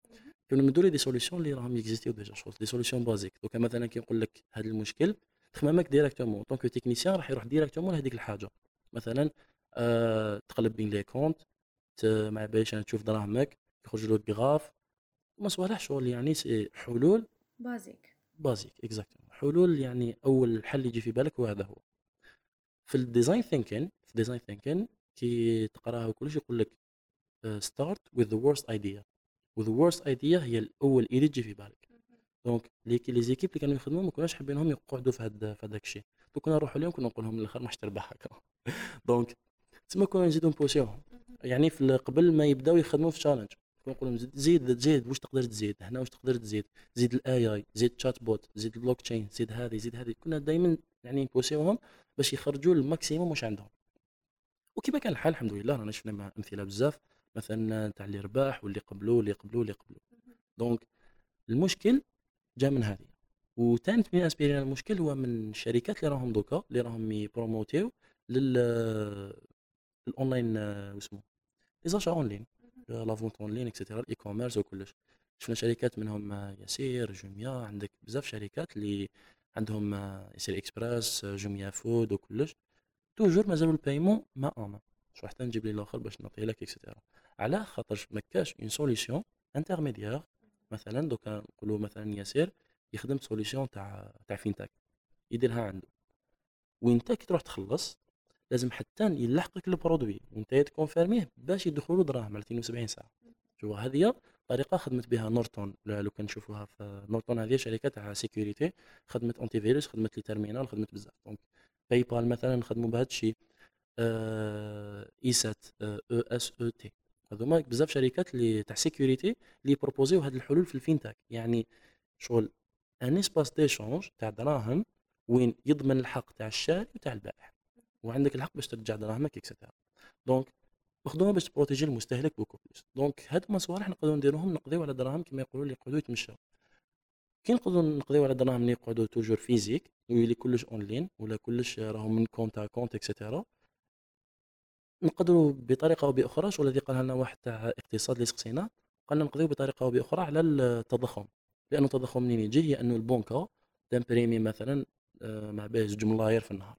كانوا مدوا لي دي سوليسيون اللي راهم اكزيستيو ديجا، شغل دي سوليسيون بازيك. دوكا مثلا كي نقول لك هذا المشكل تخمامك ديريكتومون طونك تكنيسيان راح يروح ديريكتومون لهذيك الحاجه، مثلا آه تقلب بين لي كونت مع باليش انا تشوف دراهمك يخرج له بغاف وما صوالح شغل. يعني سي حلول بازيك. بازيك اكزاكتومون، حلول يعني اول حل يجي في بالك هو هذا. هو في الديزاين ثينكين، في الديزاين ثينكين كي تقراها وكلش يقول لك uh, start with the worst idea، و the worst idea هي الاول ايدي تجي في بالك. دونك لي كي- لي زيكيب اللي كانوا يخدموا ما كناش حابينهم يقعدوا في هاد في هذاك الشيء، تو كنا نروحوا لهم كنا نقول لهم الاخر ماش تربح هكا. دونك تسمى كنا نزيدو نبوسيوهم، يعني في ال- قبل ما يبداو يخدموا في تشالنج كنا نقول لهم زيد زيد زيد، واش تقدر تزيد هنا، واش تقدر تزيد، زيد الاي اي، زيد تشات بوت، زيد البلوك تشين، زيد هذه زيد هذه. كنا دائما يعني نبوسيوهم باش يخرجوا الماكسيموم واش عندهم. وكما كان الحال الحمد لله رانا شفنا مع امثله بزاف، مثلا تاع اللي رباح واللي قبلوه اللي قبلوه اللي قبلوه. دونك المشكل جا من هذه. وتانت من اسبيرينا المشكل هو من الشركات اللي راهم دوكا اللي راهم يبروموتيو لل الاونلاين، آه، واسمو لي زاشا اونلاين، لا فونت اونلاين اكسيتيرا، الاي كوميرس وكلش. شفنا شركات منهم آه، ياسير، جوميا، عندك بزاف شركات اللي عندهم آه، ياسير اكسبريس، آه، جوميا فود وكلش، توجور مازالوا البايمون ما اما شو حتى نجيب لي الاخر باش نعطيه لك اكسيتيرا، على خاطر ما كاش اون سوليسيون انترميديير. مثلا دوكا نقولوا مثلا ياسير يخدم سوليسيون تاع تاع فينتاك يديرها عنده، وانت كي تروح تخلص لازم حتى يلحقك البرودوي وانت تكونفيرميه باش يدخلوا دراهم على اثنين وسبعين ساعه. شوف هذه طريقه خدمت بها نورتون، لا- لو كان نشوفوها في نورتون هذه شركه تاع سيكوريتي، خدمت انتي فيروس، خدمت لي تيرمينال، خدمت بزاف. دونك باي بال مثلا خدموا بهذا الشيء، آه، ايسات، او اس او تي، هذوما بزاف شركات اللي تاع سيكوريتي اللي بروبوزيو هاد الحلول في الفينتاك. يعني شغل ان اسباس ديشونج تاع دراهم وين يضمن الحق تاع الشاري وتاع البائع، وعندك الحق باش ترجع دراهمك اكسترا. دونك خدوها باش تبروتيجي المستهلك بوكو بلوس. دونك هادو ما صوالح نقدروا نديروهم، نقضيو على دراهم كما يقولوا اللي يقعدوا يتمشاو. كي نقدروا نقضيو على دراهم اللي يقعدوا توجور فيزيك ويولي كلش اونلاين ولا كلش راهم من كونت تاع كونت اكسترا، نقدروا بطريقه او باخرى. شو الذي قالها لنا واحد تاع اقتصاد اللي سقسيناه، قالنا نقضيو بطريقه او باخرى على التضخم، لانه التضخم منين يجي هي انه البنكه تمبريمي مثلا آه، مع بيه زوج ملاير في النهار،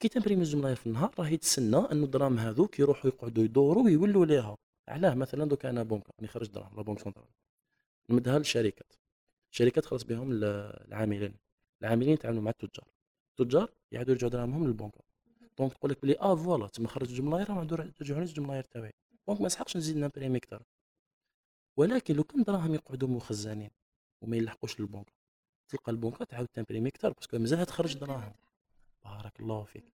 كي تمريم الجمله في النهار راهي تسنى انه الدراهم هذوك يروحوا يقعدوا يدوروا ويولوا ليها. علاه؟ مثلا دوك انا بومك راني خرج دراهم لا بومك شونطرا نمدها للشركات، الشركات خلص بهم العاملين، العاملين يتعاملوا مع التجار، التجار يعاودوا يرجعوا دراهمهم للبنك. دونك تقول لك بلي اه فوالا تما خرج الجملاير راهم يدوروا يرجعونيش الجملاير تاعي، دونك ما نسحقش نزيد نبريمي اكثر. ولكن لو كان دراهم يقعدوا مخزنين وما يلحقوش للبنك، تلقى البنك تعاود تمبريمي اكثر باسكو مازال تخرج دراهم. بارك الله فيك.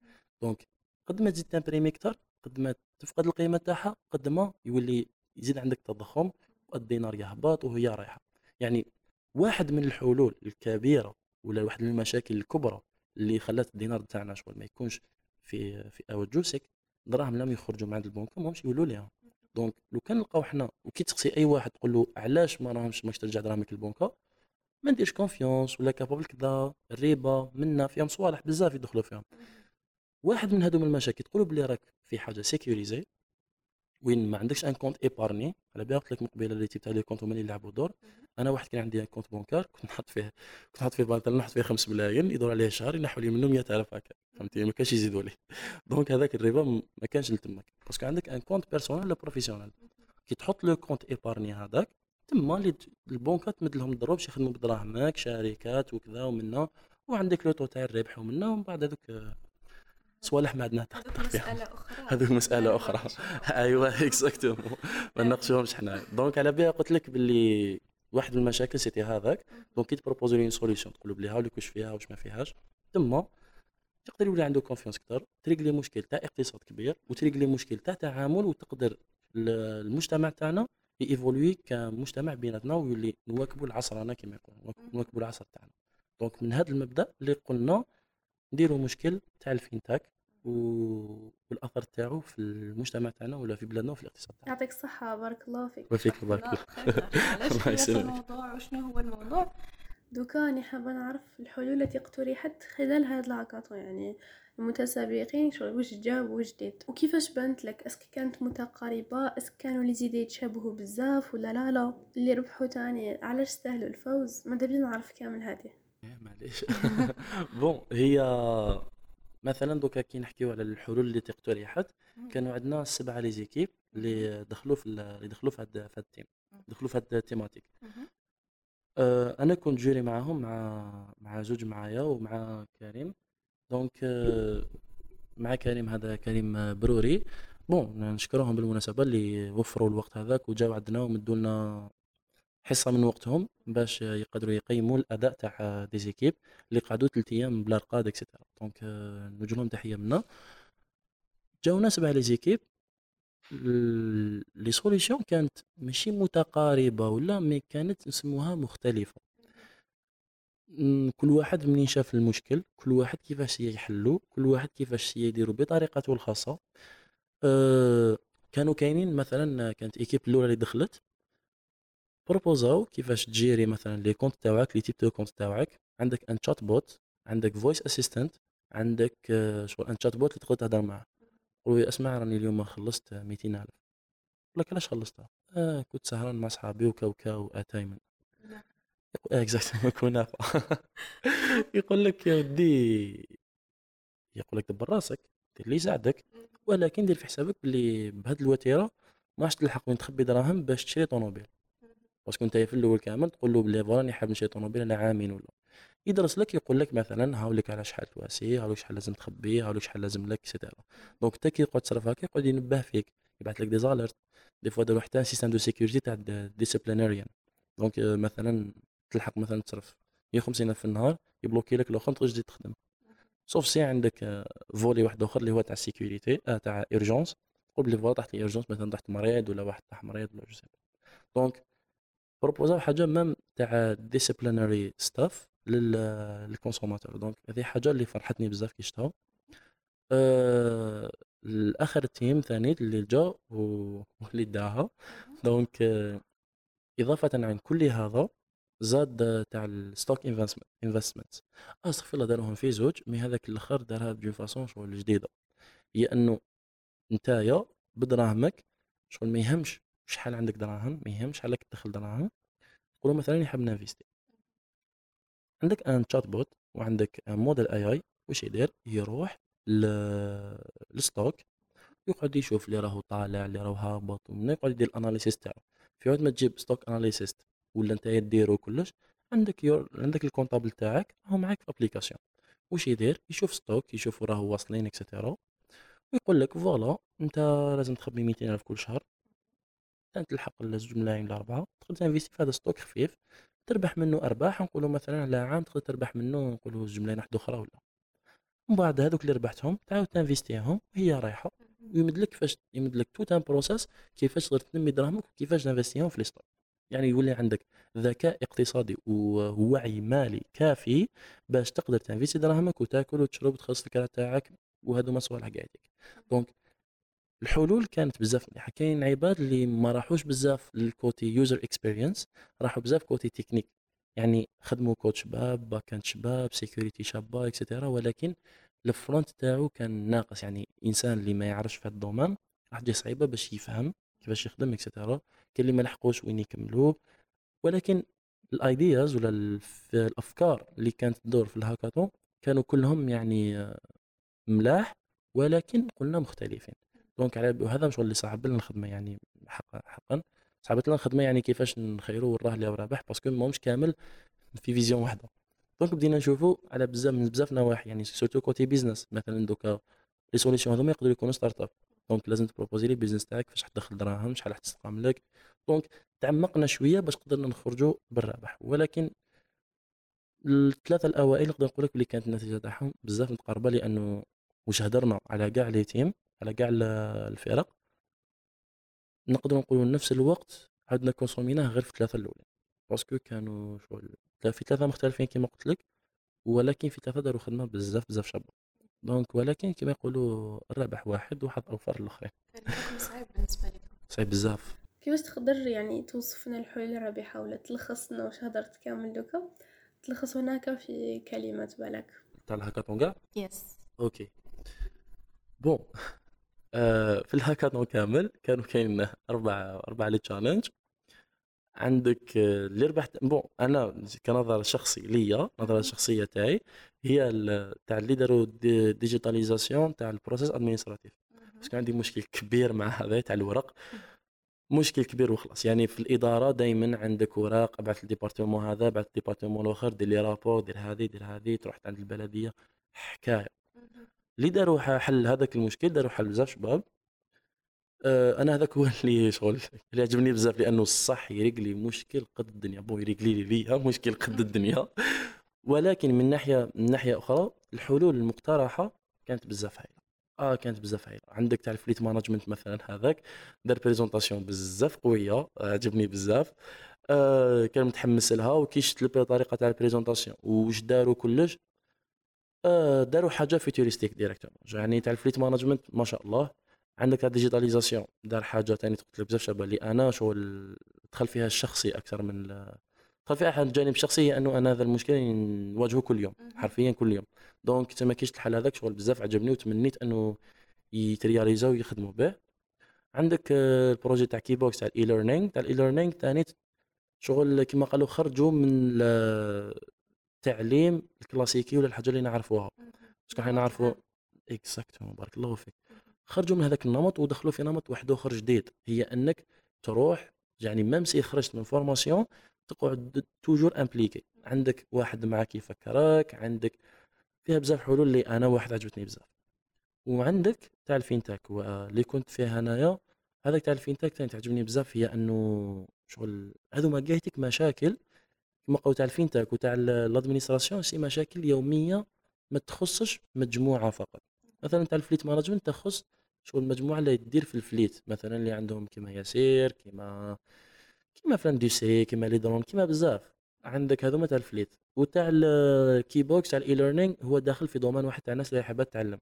دونك قد ما تزيد تمبريمي اكثر قد ما تفقد القيمه تاعها، قد ما يولي يزيد عندك تضخم والدينار يهبط وهي رايحه. يعني واحد من الحلول الكبيره ولا واحد من المشاكل الكبرى اللي خلات الدينار تاعنا شغل ما يكونش في في اوجوسك، دراهم لم يخرجوا من عند البنك ماهمش يولوا ليها. دونك لو كان نلقاو حنا وكي تقصي اي واحد تقول له علاش ما راهمش ماش ترجع دراهمك للبنكه، ما نديرش كونفيونس ولا كابابل كذا، الريبه منا فيهم صوالح بزاف يدخلوا فيهم. واحد من هذوم المشاكل تقولوا بلي راك في حاجه سيكوريزي وين ما عندكش ان كونت ايبارني، على بالي قلت لك مقبله اللي تاع لي كونت هما اللي يلعبوا دور. انا واحد كان عندي ان كونت بنكار كنت نحط فيه كنت نحط فيه بالطال نحط فيه خمسة ملايين يدور عليه شهر ينحوا لي منهم مية ألف هكا، فهمتي؟ ما كانش يزيدوا لي. دونك هذاك الربا ما كانش لتمك باسكو عندك ان كونت بيرسونيل ولا بروفيسيونيل. كي تحط لو كونت ايبارني هذاك تما اللي البنكه تمد لهم الضروب باش يخدموا بدراهمك، شركات وكذا ومنا، وعندك لو تو تاع الربح ومنا، ومن بعد هذوك صوالح ما عندنا تحت مساله اخرى، هذه مساله اخرى. ايوه اكزاكتومون ما نناقشوهمش حنا. دونك على بها قلت لك باللي واحد من المشاكل سيتي هذاك. دونك كي تبروبوزي لي سوليوشن تقولوا بلي ها لو كوش فيها واش ما فيهاش، تما تقدر يولي عنده كونفيونس اكثر، تريغلي مشكل تاع اقتصاد كبير وتريغلي مشكل تاع تعامل، وتقدر المجتمع تاعنا ييفولوي كمجتمع بيناتنا ويولي نواكبوا العصرنا كما يقولوا، نواكبوا العصر تاعنا. دونك من هذا المبدا اللي قلنا نديروا مشكل تاع الفينتاك والاثر تاعو في المجتمع تاعنا ولا في بلادنا وفي الاقتصاد تاعنا. يعطيك الصحه. بارك الله فيك. وفيك بارك الله. الله يسلمك. الموضوع وشنو هو الموضوع دوكا؟ انا حابه نعرف الحلول التي اقترحت خلال هذا الهاكاطون، يعني المتسابقين شنو واش جابوا جديد وكيفاش بانت لك؟ اسك كانت متقاربه؟ اسك كانوا لي زيد يتشابهوا بزاف ولا لا؟ لا اللي ربحوا تاني علاش استاهلوا الفوز؟ ما دابا نعرف كامل هذه معليش. بون هي مثلا دوكا كي نحكيو على الحلول اللي تقترحت، كانوا عندنا سبعه لي زيكيب اللي دخلوا في اللي دخلوا في هذا في التيم، دخلوا في هذا التيماتيك. أه انا كنت جوري معاهم مع مع زوج معايا ومع كريم. دونك أه مع كريم، هذا كريم بروري. بون نشكرهم بالمناسبه اللي وفروا الوقت هذاك وجاو عندنا ومدوا لنا حصه من وقتهم باش يقدروا يقيموا الاداء تاع دي زيكيب اللي قعدوا ثلاثة ايام بلا رقاد اكسيتيرا. دونك نوجه لهم تحيه منا. جاونا سبعه لي زيكيب، لي سوليوشن كانت ماشي متقاربه ولا مي كانت نسموها مختلفه. كل واحد منين شاف المشكل، كل واحد كيفاش يحلو، كل واحد كيفاش يديرو بطريقته الخاصه. أه كانوا كاينين مثلا كانت ايكيب الاولى اللي دخلت بروبوزاو كيفاش تجيري مثلا لي كونت تاعك، لي تيب تاع كونت تاعك. عندك ان تشات بوت، عندك فويس اسيستنت، عندك شغل ان تشات بوت اللي تقدر تهضر معاه. قولوا اسمع راني اليوم خلصت مئتين ألف. قولك علاش خلصتها؟ اه كنت سهران مع صحابي وكاوكا واتاي من اكزاكتومون كنافه. يقول لك يا ودي، يقول لك دبر راسك دير اللي يساعدك، ولكن دير في حسابك بلي بهاد الوتيره ماش تلحق وين تخبي دراهم باش تشري طونوبيل. باسكو نتايا في الاول كامل تقول له بلي راني حاب نشري طونوبيل انا عامين ولا يدرس لك، يقول لك مثلا هاولك على شحال تواسي، هاولك شحال لازم تخبي، هاولك شحال لازم لك سيتيرا. دونك تا كي يقعد تصرف هكا يقعد ينبه فيك، يبعث لك دي زاليرت دي فوا دو حتى سيستم دو سيكوريتي تاع ديسيبلينيريان. دونك مثلا تلحق مثلا تصرف مية وخمسين ألف في النهار يبلوكي لك الاخر تقدر تزيد تخدم، سوف سي عندك فولي واحد اخر اللي هو تاع سيكوريتي تاع ايرجونس. قول بلي فوا تحت ايرجونس مثلا تحت مريض ولا واحد تاع مريض ولا جو سي. دونك بروبوزا حاجه ميم تاع ديسيبلينري ستاف للكونسوماتور. دونك هذه حاجه اللي فرحتني بزاف كي شفتها. أه... الاخر تيم ثاني اللي جا واللي داها. دونك أه... اضافه عن كل هذا زاد تاع الستوك انفستمنت. استغفر الله داروهم في زوج، مي هذاك الاخر دارها بجو فاصون شغل جديده، هي انه نتايا بدراهمك شغل ما يهمش شحال عندك دراهم، ما يهمش شحال راك تدخل دراهم. تقولوا مثلا حاب نانفيستي، عندك ان تشات بوت وعندك موديل اي اي واش يدير؟ يروح ال- الستوك، يقعد يشوف اللي راهو طالع اللي راهو هابط، ومن يقعد يدير الاناليسيس تاعو. في عود ما تجيب ستوك اناليسيست ولا انت ديرو كلش، عندك يور... عندك الكونطابل تاعك راهو معاك في الابليكاسيون، واش يدير؟ يشوف ستوك، يشوف راهو واصلين اكسيتيرا، ويقول لك فوالا انت لازم تخبي مئتين الف كل شهر انت تلحق الجملين الاربعه، تقدر تنفيسي في هذا الستوك خفيف تربح منه ارباح، نقولوا مثلا على عام تقدر تربح منه نقولوا جملين واحده اخرى ولا، ومن بعد هذوك اللي ربحتهم تعاود تنفيستيهم وهي رايحه، ويمدلك فاش يمدلك تو تايم بروسيس كيفاش تقدر تنمي دراهمك وكيفاش تنفيستيهم في الستوك. يعني يولي عندك ذكاء اقتصادي ووعي مالي كافي باش تقدر تنفيستي دراهمك وتاكل وتشرب وتخلص الكرا تاعك، وهذو ما صوالح قاعدتك. دونك الحلول كانت بزاف مليحه، كاين عباد اللي ما راحوش بزاف للكوتي يوزر اكسبيرينس، راحوا بزاف كوتي تكنيك، يعني خدموا كود شباب، باكاند شباب، سيكوريتي شابه اكسترا، ولكن الفرونت تاعو كان ناقص. يعني انسان اللي ما يعرفش في هذا الدومين راح تجي صعيبه باش يفهم كيفاش يخدم اكسترا، كاين اللي ما لحقوش وين يكملوه، ولكن الايدياز ولا الافكار اللي كانت تدور في الهاكاثون كانوا كلهم يعني ملاح، ولكن قلنا مختلفين. دونك على هذا مشغل اللي صعب لنا الخدمه، يعني حقا حقا صعبت لنا الخدمه، يعني كيفاش نخيروا وراه لي رابح باسكو ماهمش كامل في فيزيون واحده. دونك بدينا نشوفوا على بزاف من بزاف نواحي، يعني سورتو كوتي بيزنس مثلا دوكا لي سوليسيون هذوما يقدروا يكونوا ستارت اب، دونك لازم تبروبوزي لي بيزنس تاعك فاش تدخل دراهم شحال راح تستعملك. دونك تعمقنا شويه باش قدرنا نخرجوا بالربح، ولكن الثلاثه الاوائل نقدر نقول لك اللي كانت النتيجه تاعهم بزاف متقاربه، لانه واش هضرنا على كاع لي تيم على كاع الفرق نقدر نقولوا نفس الوقت عندنا كونسوميناه غير في الثلاثه الاولى، باسكو كانوا شغل في ثلاثه مختلفين كما قلت لك، ولكن في ثلاثه داروا خدمه بزاف بزاف شابه. دونك ولكن كما يقولوا الربح واحد وحظ اوفر للاخرين. كان صعيب بالنسبه لك؟ صعيب بزاف. كيفاش تقدر يعني توصفنا الحلول الربحه ولا تلخصنا واش هضرت كامل دوكا تلخص هناك في كلمات بالك تاع الهاكاثون كاع؟ يس اوكي بون. في الهاكاثون كامل كانوا كاين اربع اربع لي تشالنج. عندك اللي ربحت بون انا كنظره شخصي ليا، نظره شخصيه تاعي هي تاع اللي داروا دي ديجيتاليزاسيون تاع البروسيس ادمينستراتيف، باسكو عندي مشكل كبير مع هذا تاع الورق، مشكل كبير وخلاص. يعني في الاداره دائما عندك اوراق، ابعث للديبارتمون هذا، ابعث للديبارتمون الاخر، دير لي رابور، دير هذه دير هذه، تروح عند البلديه، حكايه. اللي داروا حل هذاك المشكل داروا حل بزاف شباب. أه انا هذاك هو اللي شغل اللي عجبني بزاف، لانه الصح يريقلي مشكل قد الدنيا، بو يريقلي لي مشكل قد الدنيا، ولكن من ناحيه من ناحيه اخرى الحلول المقترحه كانت بزاف هايله. اه كانت بزاف هايله. عندك تاع الفليت مانجمنت مثلا، هذاك دار بريزونطاسيون بزاف قويه، عجبني بزاف. آه كان متحمس لها، وكي شفت الطريقه تاع البريزونطاسيون وش داروا كلش، داروا حاجه فيتوريستيك ديريكتوم. يعني تاع الفليت مانجمنت ما شاء الله، عندك تاع ديجيتاليزاسيون دار حاجه ثاني تقتل بزاف شباب، اللي انا شغل دخل فيها الشخصي اكثر من دخل فيها احد الجانب الشخصي، انه انا هذا المشكل نواجهه كل يوم حرفيا كل يوم. دونك تما كيش الحل هذاك شغل بزاف عجبني، وتمنيت انه يترياليزاو ويخدموا به. عندك البروجي تاع كي بوكس تاع الاي ليرنينغ تاع الاي ليرنينغ ثاني شغل كما قالوا خرجوا من التعليم الكلاسيكي ولا الحاجه اللي نعرفوها، باسكو حنا نعرفوا اكزاكتو بارك الله فيك، خرجوا من هذاك النمط ودخلوا في نمط واحد اخر جديد، هي انك تروح يعني ميم سي خرجت من فورماسيون تقعد توجور امبليكي، عندك واحد معك يفكرك، عندك فيها بزاف حلول اللي انا واحد عجبتني بزاف. وعندك تاع الفينتاك اللي كنت فيها انايا، هذاك تاع الفينتاك ثاني تعجبني بزاف، هي انه شغل هذوما جايتك مشاكل كما قلت تاع الفينتاك وتاع الادمنستراسيون، سي مشاكل يوميه ما تخصش مجموعه فقط. مثلا تاع الفليت مانجمنت تخص شغل المجموعه اللي تدير في الفليت، مثلا اللي عندهم كيما ياسير كيما كيما فلانديسي كيما لي درون كيما بزاف، عندك هذوما تاع الفليت. وتاع الكي بوكس تاع الاي ليرنينغ هو داخل في دومين واحد تاع الناس اللي حابه تتعلم،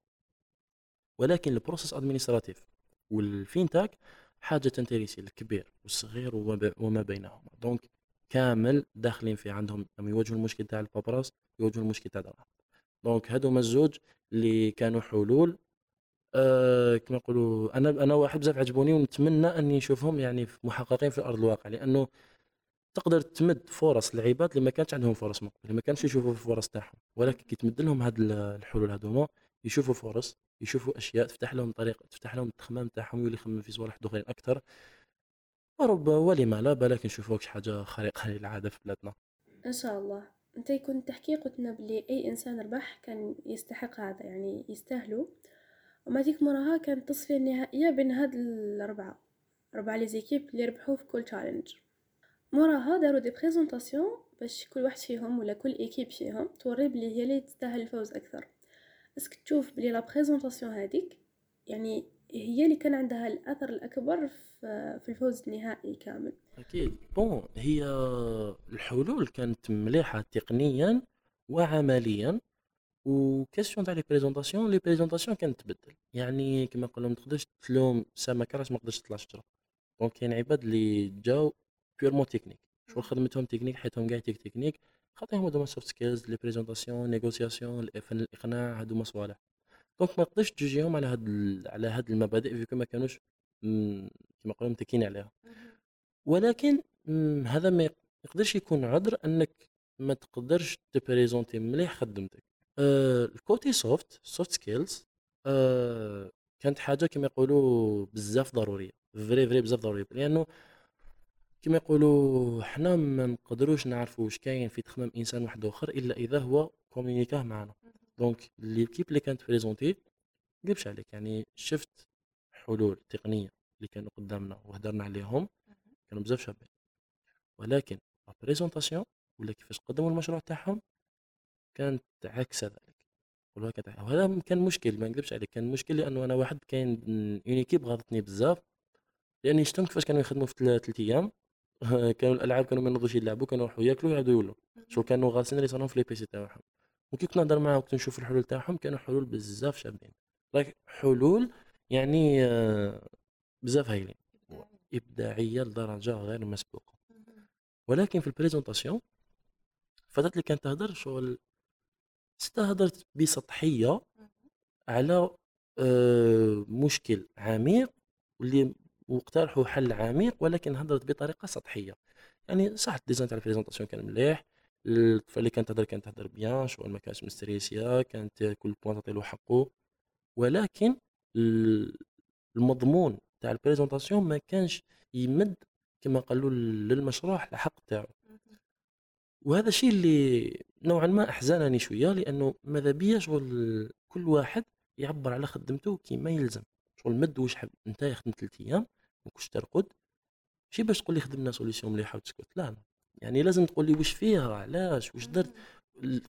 ولكن البروسيس ادمنستراتيف والفينتاك حاجه تنتريسي الكبير والصغير وما بينهما. دونك كامل داخلين في عندهم يواجهوا المشكل تاع البابراس، يواجهوا المشكل تاع الدراهم. دونك هادو الزوج اللي كانوا حلول أه كما نقولوا انا انا واحد بزاف عجبوني، ونتمنى اني نشوفهم يعني محققين في ارض الواقع، لانه تقدر تمد فرص للعباد اللي ما كانتش عندهم فرص من قبل، اللي ما كانش يشوفوا الفرص تاعهم، ولكن كي تمد لهم هاد الحلول هادوما يشوفوا فرص، يشوفوا اشياء تفتح لهم طريق، تفتح لهم التخمام تاعهم، واللي يخمم في صوالح اخرين اكثر. وربما ولما لا بالك نشوفوك حاجه خارقه للعاده في بلادنا ان شاء الله. انت كنت تحكي قلت لنا بلي اي انسان ربح كان يستحق هذا، يعني يستاهلوا. وما ديك مراها كانت التصفيه النهائيه بين هاد الاربعه اربعه لي زيكيب اللي ربحوا في كل تشالنج. مراها داروا دي بريزونطاسيون باش كل واحد فيهم ولا كل ايكيب فيهم توري بلي هي اللي تستاهل الفوز اكثر. اسك تشوف بلي لا بريزونطاسيون هذيك يعني هي اللي كان عندها الاثر الاكبر في الفوز النهائي كامل؟ اكيد. بون هي الحلول كانت مليحه تقنيا وعمليا، وكيسيون تاع لي بريزونطاسيون لي بريزونطاسيون كانت تبدل. يعني كما نقولوا ما تقدرش تلوم سما كراش، ما تقدرش تطلع شجره. دونك كاين عباد اللي جاو بيورمون تكنيك، شغل خدمتهم تكنيك، حيتهم قاع تيك تكنيك، خاطرهم هذوما سوفت سكيلز، لي بريزونطاسيون، نيغوسياسيون، الفن، الاقناع، هذوما صوالح. دونك ما تقدرش تجيهم على هاد ال... على هاد المبادئ فيكم ما كانوش م... كما قالوا متكين عليها. ولكن م... هذا ما يقدرش يكون عذر انك ما تقدرش تبريزونتي مليح خدمتك. آه... الكوتي سوفت سوفت سكيلز آه... كانت حاجه كما يقولوا بزاف ضروريه، فري فري بزاف ضروريه، لانه كما يقولوا حنا ما نقدروش نعرفوا واش كاين في تخمام انسان واحد اخر الا اذا هو كومونيكاه معنا. دونك ليكيب اللي كانت بريزونتي نكذبش عليك، يعني شفت حلول تقنيه اللي كانوا قدامنا وهدرنا عليهم كانوا بزاف شابين، ولكن البريزونطاسيون ولا كيفاش قدموا المشروع تاعهم كانت عكس ذلك. وهذا كان مشكل، ما نكذبش عليك كان مشكل، لانه انا واحد كاين يونيكيب غاضتني بزاف، لاني شفتهم كيفاش كانوا يخدموا في ثلاث ايام كانوا الالعاب كانوا ما نوضوش يلعبوا، كانوا يروحوا ياكلوا يعاودوا يولوا شو كانوا غاسين اللي صاروا في لي بيسي تاعهم. وكي كنا نهضر معاهم كنت نشوف الحلول تاعهم كانوا حلول بزاف شابين، راك حلول يعني بزاف هايلين، ابداعيه لدرجه غير مسبوقه. ولكن في البريزونطاسيون فتات اللي كانت تهضر شغل استهدرت بسطحيه على مشكل عميق واللي واقترحوا حل عميق، ولكن هضرت بطريقه سطحيه. يعني صح الديزاين تاع البريزونطاسيون كان مليح، اللي كانت تهضر كانت تهضر بيان شغل ما كانش مستريسيه، كانت كل بوان تعطي له حقه، ولكن المضمون تاع البريزونطاسيون ما كانش يمد كما قالوا للمشروع الحق تاعو. وهذا الشيء اللي نوعا ما احزانني شويه، لانه ماذا بيا شغل كل واحد يعبر على خدمته كيما يلزم. شغل مد واش حب انت خدمت ثلاث ايام ما كنتش ترقد شي باش تقول لي خدمنا سوليسيون مليحه وتسكت، لا لا، يعني لازم تقول لي واش فيها، علاش، واش درت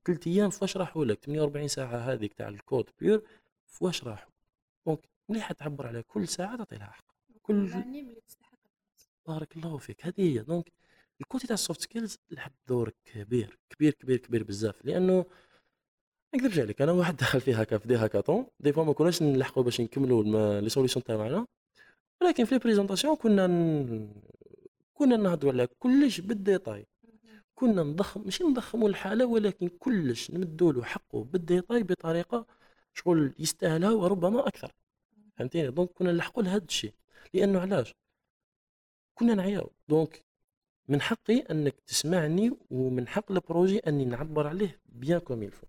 ثلاث ايام، فاش راحوا لك ثمانية وأربعين ساعه هذيك تاع الكود بيور، فاش راحوا. دونك مليح تعبر على كل ساعه تعطي لها حق، كل يعني ملي تستحق. بارك الله فيك، هذه هي. دونك الكوتي تاع السوفت سكيلز لعب دور كبير كبير كبير كبير بزاف، لانه ما نكذبش عليك انا واحد دخل فيها هكا في دي هاكاطون دي فوا ما كناش نلحقوا باش نكملوا لي سوليسيون تاعنا، ولكن في لي بريزونطاسيون كنا ن... كنا نهضروا على كلش بالديتاي، كنا نضخم ماشي نضخموا الحاله، ولكن كلش نمدوا له حقه بالديتاي بطريقه شغل يستاهلها وربما اكثر، فهمتيني؟ دونك كنا نلحقوا لهذا الشيء، لانه علاش كنا نعياو. دونك من حقي انك تسمعني، ومن حق البروجي اني نعبر عليه بيان كوم يلفو.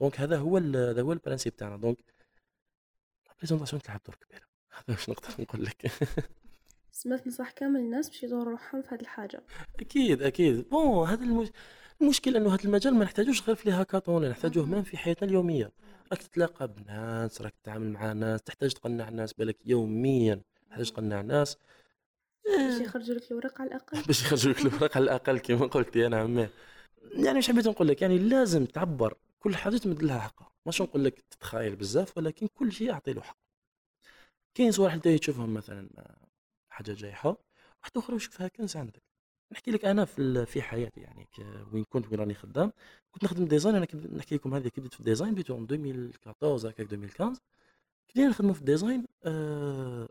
دونك هذا هو هذا هو البرانسيب تاعنا. دونك البريزونطاسيون تلعب دور كبير، هذا واش نقدر نقول لك. سمعت نصح كامل الناس باش يدوروا روحهم في هذه الحاجه. اكيد اكيد. بون هذا المش... المشكل انه هذا المجال ما نحتاجوش غير في الهاكاطون، نحتاجوه مام في حياتنا اليوميه. راك تتلاقى بناس، راك تتعامل مع ناس، تحتاج تقنع ناس، بالك يوميا تحتاج تقنع ناس باش يخرجوا لك الورق على الاقل باش يخرجوا لك الورق على الاقل كيما قلت يا عمي. يعني واش حبيت نقول لك، يعني لازم تعبر كل حاجه تمد لها حقها، ماشي نقول لك تتخايل بزاف، ولكن كل شيء اعطي له حق. كاين صوالح انت تشوفهم مثلا حاجه جايحه واحده اخرى وشوفها كنز عندك. نحكي لك انا في في حياتي، يعني وين كنت وين راني خدام، كنت نخدم ديزاين. انا نحكي لكم هذه كيف بديت في الديزاين، بديت في ألفين وأربعطاش هكاك ألفين وخمسطاش كنا نخدموا في الديزاين. آه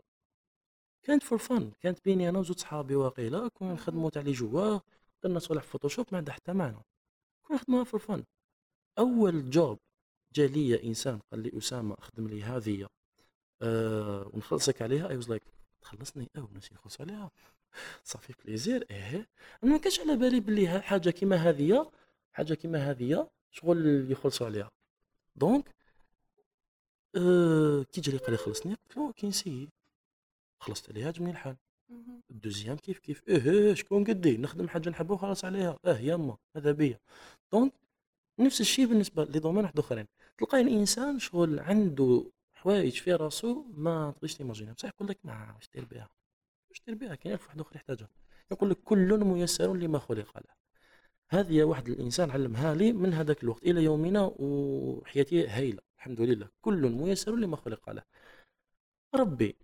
كانت فور فن، كانت بيني انا وزوج صحابي واقيلا كنا نخدموا تاع لي جوا، درنا صوالح في فوتوشوب ما عندها حتى معنى، كنا نخدموها فور فن. اول جوب جا ليا انسان قال لي اسامه اخدم لي هذه آه ونخلصك عليها. اي واز لايك تخلصني او نسي نخلص عليها صافي بليزير. ايه انا ما كانش على بالي بلي حاجه كيما هذه حاجه كيما هذه شغل يخلصوا عليها. دونك أه كي جري قال لي خلصني قلت له كينسي خلصت عليها عجبني الحال. الدوزيام كيف كيف اه شكون قدي نخدم حاجه نحبها وخلاص عليها اه يما هذا بيا. دونك نفس الشيء بالنسبه لضمان واحد اخرين تلقى الانسان شغل عنده حوايج في راسو ما تقدرش تيماجينها بصح يقول لك ما عرفتش دير بها واش دير بها كاين واحد اخر يحتاجها يقول لك كل ميسر لما خلق له. هذه واحد الانسان علمها لي من هذاك الوقت الى يومنا وحياتي هايله الحمد لله. كل ميسر لما خلق له. ربي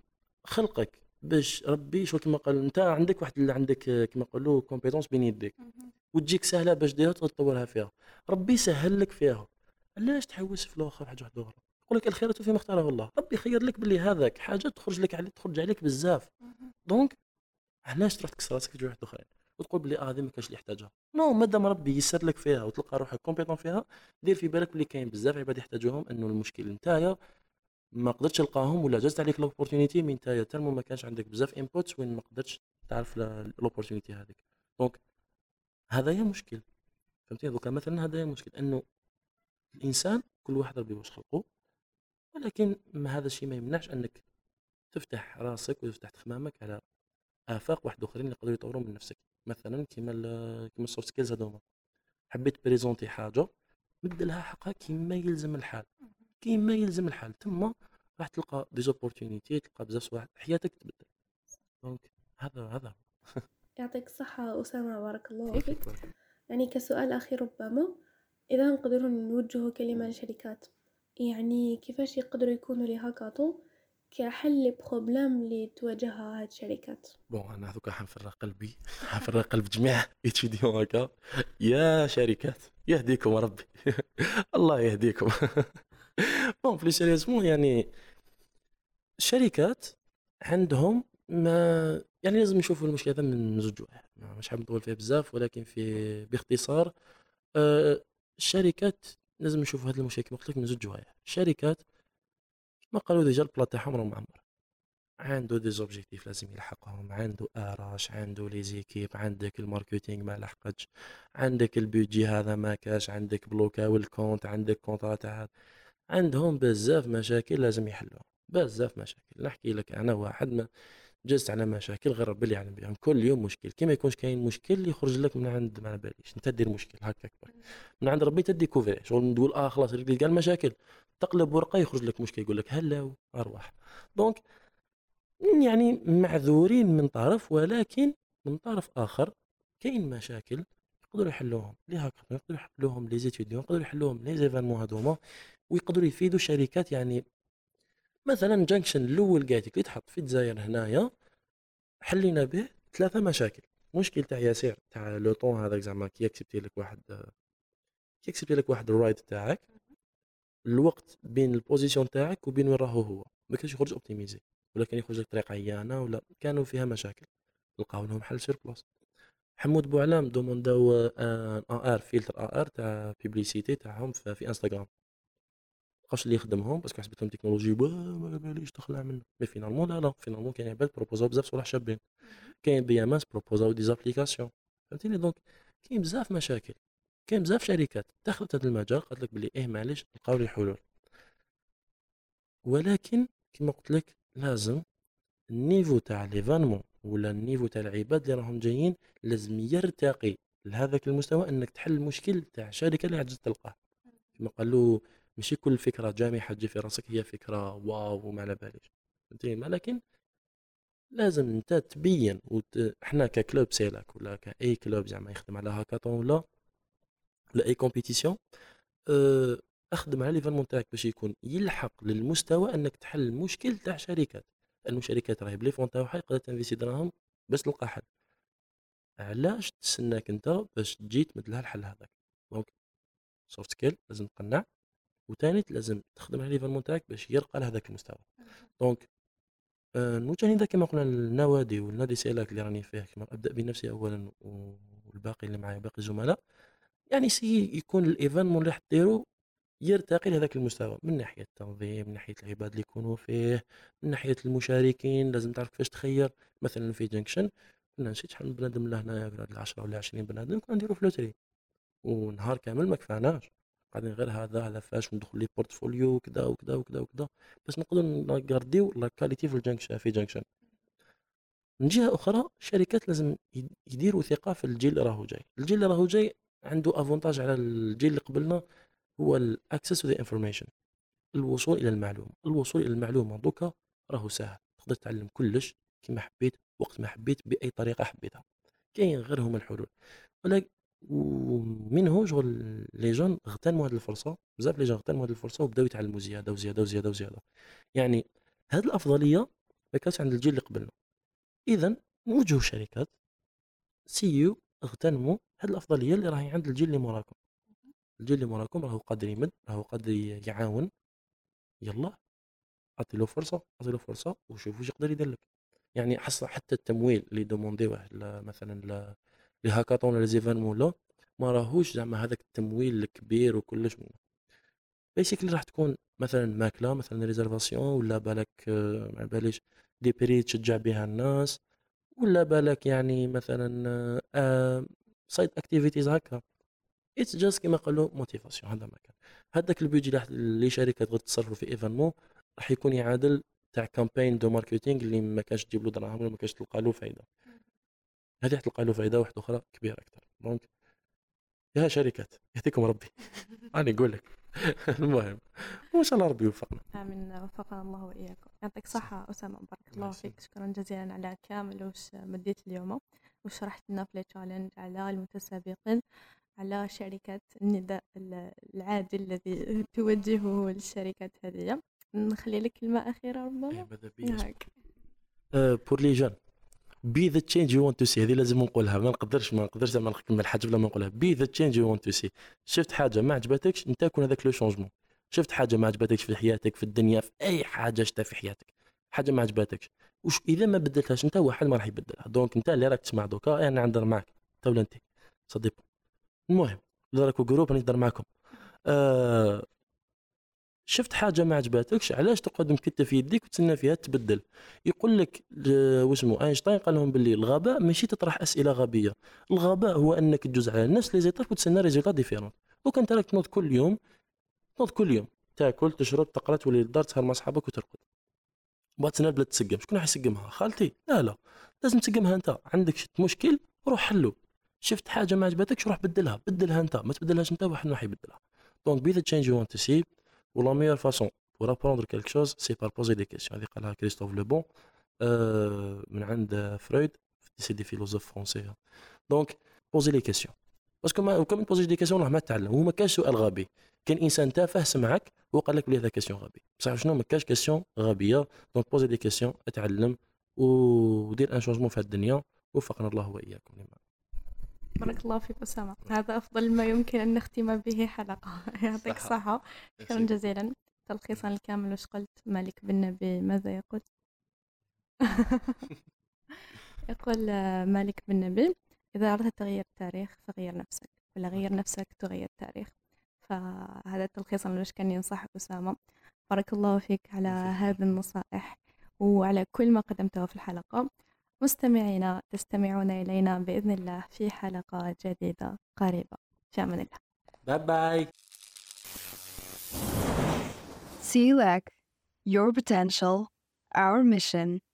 خلقك باش ربي شو كما قالوا انت عندك واحد اللي عندك كما قالوا كومبيتونس بين يديك وتجيك سهله باش ديرها تطورها فيها ربي سهل لك فيها. علاش تحوس في الاخر حاجه واحده اخرى يقول لك الخير فيما اختاره الله. ربي خير لك باللي هذاك حاجه تخرج لك عليه تخرج عليك بزاف. دونك علاش تروح تكسر راسك في جوه واحد اخرين وتقول بلي هذه آه ما كاش اللي يحتاجها نو مادام ربي ييسر لك فيها وتلقى روحك كومبيتون فيها دير في بالك بلي كاين بزاف عباد يحتاجوهم انه المشكل نتايا ما قدرتش تلقاهم ولا جازت عليك لوبورتونيتي من تايا ترمو ما كانش عندك بزاف انبوتس وين ما قدرتش تعرف لوبورتونيتي هذيك. دونك هذا هي مشكل فهمتي. دوكا مثلا هذا هي مشكل انه الانسان كل واحد ربي واش خلقه ولكن هذا الشيء ما يمنعش انك تفتح راسك وتفتح تخمامك على افاق واحد اخرين اللي يقدروا يطوروا من نفسك. مثلا كيما كيما السوفت سكيلز هذوما حبيت بريزونتي حاجه بدلها حقها كيما يلزم الحال كيما يلزم الحال تما راح تلقى دي زوبورتونيتي تلقى بزاف واحد حياتك تبدل. دونك هذا هذا يعطيك الصحه اسامه بارك الله فيك. يعني كسؤال اخير ربما اذا نقدروا نوجهوا كلمه للشركات يعني كيفاش يقدروا يكونوا لي هاكاطون كحل بروبلام اللي تواجهها هاد الشركات؟ بون انا هذوك حنفرق قلبي حنفرق قلب جميع ايتيديون هكا يا شركات يهديكم ربي الله يهديكم. بون في سيريسمون يعني الشركات عندهم ما يعني لازم نشوفوا المشكله هذا من زوج وجوه مش حاب نطول فيها بزاف ولكن في باختصار أه الشركات لازم نشوفوا هذه المشاكل قلت لك من زوج وجوه. الشركات ما قالوا ديجا البلاط تاعهم راه معمر عنده دي زوبجيكتيف لازم يلحقهم عنده اراش عنده لي زيكيب عندك الماركتينغ ما لحقتش عندك البيدجي هذا ما كاش عندك بلوكا والكونت عندك كونطرا تاع عندهم بزاف مشاكل لازم يحلوها بزاف مشاكل. نحكي لك انا واحد ما جلست على مشاكل غير ربي اللي يعلم بهم كل يوم مشكل كي ما يكونش كاين مشكل يخرج لك من عند ما باليش انت دير مشكل هكاك من عند ربي تديكوفري شغل تقول اه خلاص لقيت كاع المشاكل تقلب ورقه يخرج لك مشكل يقول لك هلا ارواح. دونك يعني معذورين من طرف ولكن من طرف اخر كاين مشاكل يقدروا يحلوهم لي هاك يقدروا يحلوهم لي زيتيديون يقدروا يحلوهم لي زيفالمون هذوما ويقدروا يفيدوا الشركات. يعني مثلا جانكشن الاول قاعدك اللي تحط في الجزائر هنايا حلينا به ثلاثه مشاكل. مشكل تاع ياسير تاع لو طون هذاك زعما كي يكسبتي لك واحد كي يكسبتي لك واحد الرايد تاعك الوقت بين البوزيشن تاعك وبين وين راهو هو ما كانش يخرج اوبتيميزي ولكن يخرج لك طريقه عيانه ولا كانوا فيها مشاكل لقاو لهم حل سير بلاص. حمود بوعلام دومونداو ان ار فلتر ار تاع بيبليسيتي تاعهم في انستغرام قاش اللي يخدمهم باسكو حسبتهم تكنولوجي ما باليش تخلع منه مي فينالمون لا لا فينالمون كاين عباد بروبوزاو بزاف صوالح شابين كاين بياماس بروبوزاو دي زابليكاسيون فهمتيني. دونك كاين بزاف مشاكل كاين بزاف شركات دخلت هذا المجال قالت لك بلي ايه معليش لقاو لي حلول ولكن كما قلت لك لازم النيفو تاع ليفانمون ولا النيفو تاع العباد اللي راهم جايين لازم يرتقي لهذاك المستوى انك تحل المشكل تاع الشركه اللي عجزت تلقاه. كما قالوا ماشي كل فكره جامحه تجي في راسك هي فكره واو وما على باليش فهمتيني. لكن لازم انت تبين وت... احنا ككلوب سيلاك ولا كاي كلوب زعما يخدم على هاكاطون ولا لا اي كومبيتيسيون اه اخدم على ليفالمون تاعك باش يكون يلحق للمستوى انك تحل المشكل تاع شركات لانه شركات راهي بلي فون تاعها يقدر تنفيسي دراهم باش تلقى حل. علاش تسناك انت باش تجي تمد لها الحل هذاك. دونك سوفت سكيل لازم تقنع وثاني لازم تخدم على ليفالمون تاعك باش يرقى لهذاك المستوى. دونك آه نوتاني دا كما قلنا النوادي والنادي سيلاك اللي راني فيه كما ابدا بنفسي اولا والباقي اللي معايا باقي الزملاء يعني سي يكون الايفينمون اللي حطيرو يرتقي لهذاك المستوى من ناحيه التنظيم من ناحيه العباد اللي يكونوا فيه من ناحيه المشاركين لازم تعرف كيفاش تخير. مثلا في جانكشن كنا نشيت شحال من بنادم لهنايا قعد عشرة ولا عشرين بنادم كنا نديرو فلوتري ونهار كامل ما كفاناش قاعدين غير هذا على فاش ندخل لي بورتفوليو وكذا وكذا وكذا وكذا باش نقدروا نغارديو لا كاليتي في جانكشن في جانكشن. من جهه اخرى الشركات لازم يديروا ثقه في الجيل اللي راهو جاي. الجيل اللي راهو جاي عنده افونتاج على الجيل اللي قبلنا، هو الاكسس تو ذا انفورميشن، الوصول الى المعلومه. الوصول الى المعلومه دوكا راهو سهل، تقدر تعلم كلش كما حبيت وقت ما حبيت باي طريقه حبيتها، كاين غير هما الحلول. ولكن ومنه شغل لي جون اغتنموا هذه الفرصه، بزاف لي جون اغتنموا هذه الفرصه وبداو يتعلموا زياده وزياده وزياده وزياده. يعني هذه الافضليه ما كانتش عند الجيل اللي قبلنا. اذا نوجهوا شركات سيو اغتنموا هذه الافضليه اللي راهي عند الجيل اللي موراكم. الجيل اللي موراكم راهو قادر يمد، راهو قادر يعاون، يلا اعطي له فرصه، اعطي له فرصه وشوف واش يقدر يدير لك. يعني حصل حتى التمويل اللي دومونديوه مثلا لهاكاطون ولا ليزيفانمون لا ما راهوش زعما هذاك التمويل الكبير وكلش منه. بيسيكلي راح تكون مثلا ماكله، مثلا ريزيرفاسيون، ولا بالك ما باليش دي بري تشجع بها الناس، ولا بالك يعني مثلا سايد اكتيفيتيز هكا. اتس جاست كيما قالوا موتيفاسيون. هذا ما كان هذاك البيجي اللي شركه تقدر تصرفوا في ايفينمون راح يكون يعادل تاع كامبين دو ماركتينغ اللي ما كانش تجيب له دراهم ولا ما كانش تلقى له فايده. هذه راح تلقى له فايده واحده اخرى كبيره اكثر. دونك يا شركات يعطيكم ربي انا نقول لك المهم وان شاء الله ربي يوفقنا. امين وفقنا الله واياكم. يعطيك صحه اسامه، بارك الله فيك. شكرا جزيلا على كامل واش مديت اليوم وشرحت لنا في لي تشالنج على المتسابقين، على شركات النداء العاجل الذي توجهه للشركات هذه. نخلي لك كلمه اخيره ربما هاك بور لي جون بي ذا تشينج يو وانت تو سي. هذه لازم نقولها، ما نقدرش ما نقدرش زعما نكمل حاجه بلا ما نقولها. بي ذا تشينج يو وانت تو سي. شفت حاجه ما عجبتكش انت كون هذاك لو شونجمون. شفت حاجه ما عجبتكش في حياتك، في الدنيا، في اي حاجه شفتها في حياتك، حاجه ما عجبتكش وش اذا ما بدلتهاش انت واحد ما راح يبدلها. دونك انت اللي راك تسمع دوكا انا نهضر معك انت ولا انت صديق. المهم راكو جروب نهضر معكم. أه شفت حاجه ما عجباتكش علاش تقعد مكتف يديك وتسنى فيها تبدل؟ يقول لك واسمو اينشتاين قال لهم باللي الغباء ماشي تطرح اسئله غبيه، الغباء هو انك تجوز على نفس لي زيتاب وتسنى ريزولتا ديفيرون. دوك انت راك تنوض كل يوم، تنوض كل يوم تاكل تشرب تقرا تولي للدار تسهر مع صحابك وترقد وبعد تسنى بلا تسقم. شكون راح يسقمها؟ خالتي؟ لا لا، لازم تسقمها انت. عندك شت مشكل روح حله. شفت حاجه ما عجباتكش روح بدلها، بدلها انت، ما تبدلهاش انت واحد ما راح يبدلها. دونك بي ذا تشينج يو وانت تو سي. Ou la meilleure façon pour apprendre quelque chose, c'est par poser des questions. Avec Christophe Lebon, euh, Freud, c'est des philosophes français. Donc, poser les questions. Parce que ma, comme poser des questions, on va t'apprendre. Ou ma question est غبي. Quel insan tafah سمعك وقال لك بلي هذا question غبي. بصح شنو ما كاش question غبية. Donc, poser des questions, اتعلم ودير un changement في الدنيا. وفقنا الله وإياكم لما. بارك الله فيك أسامة، هذا أفضل ما يمكن أن نختم به حلقة. يعطيك الصحة، شكرا جزيلا. تلخيصا الكامل وش قلت مالك بالنبي ماذا يقول؟ يقول مالك بالنبي إذا أردت تغيير التاريخ فغير نفسك، ولا غير نفسك تغير التاريخ. فهذا تلخيصا وش كان ينصحك أسامة. بارك الله فيك على هذه النصائح وعلى كل ما قدمته في الحلقة. مستمعينا تستمعون إلينا بإذن الله في حلقة جديدة قريبة. في أمان الله. باي باي. Selac, your potential, our mission.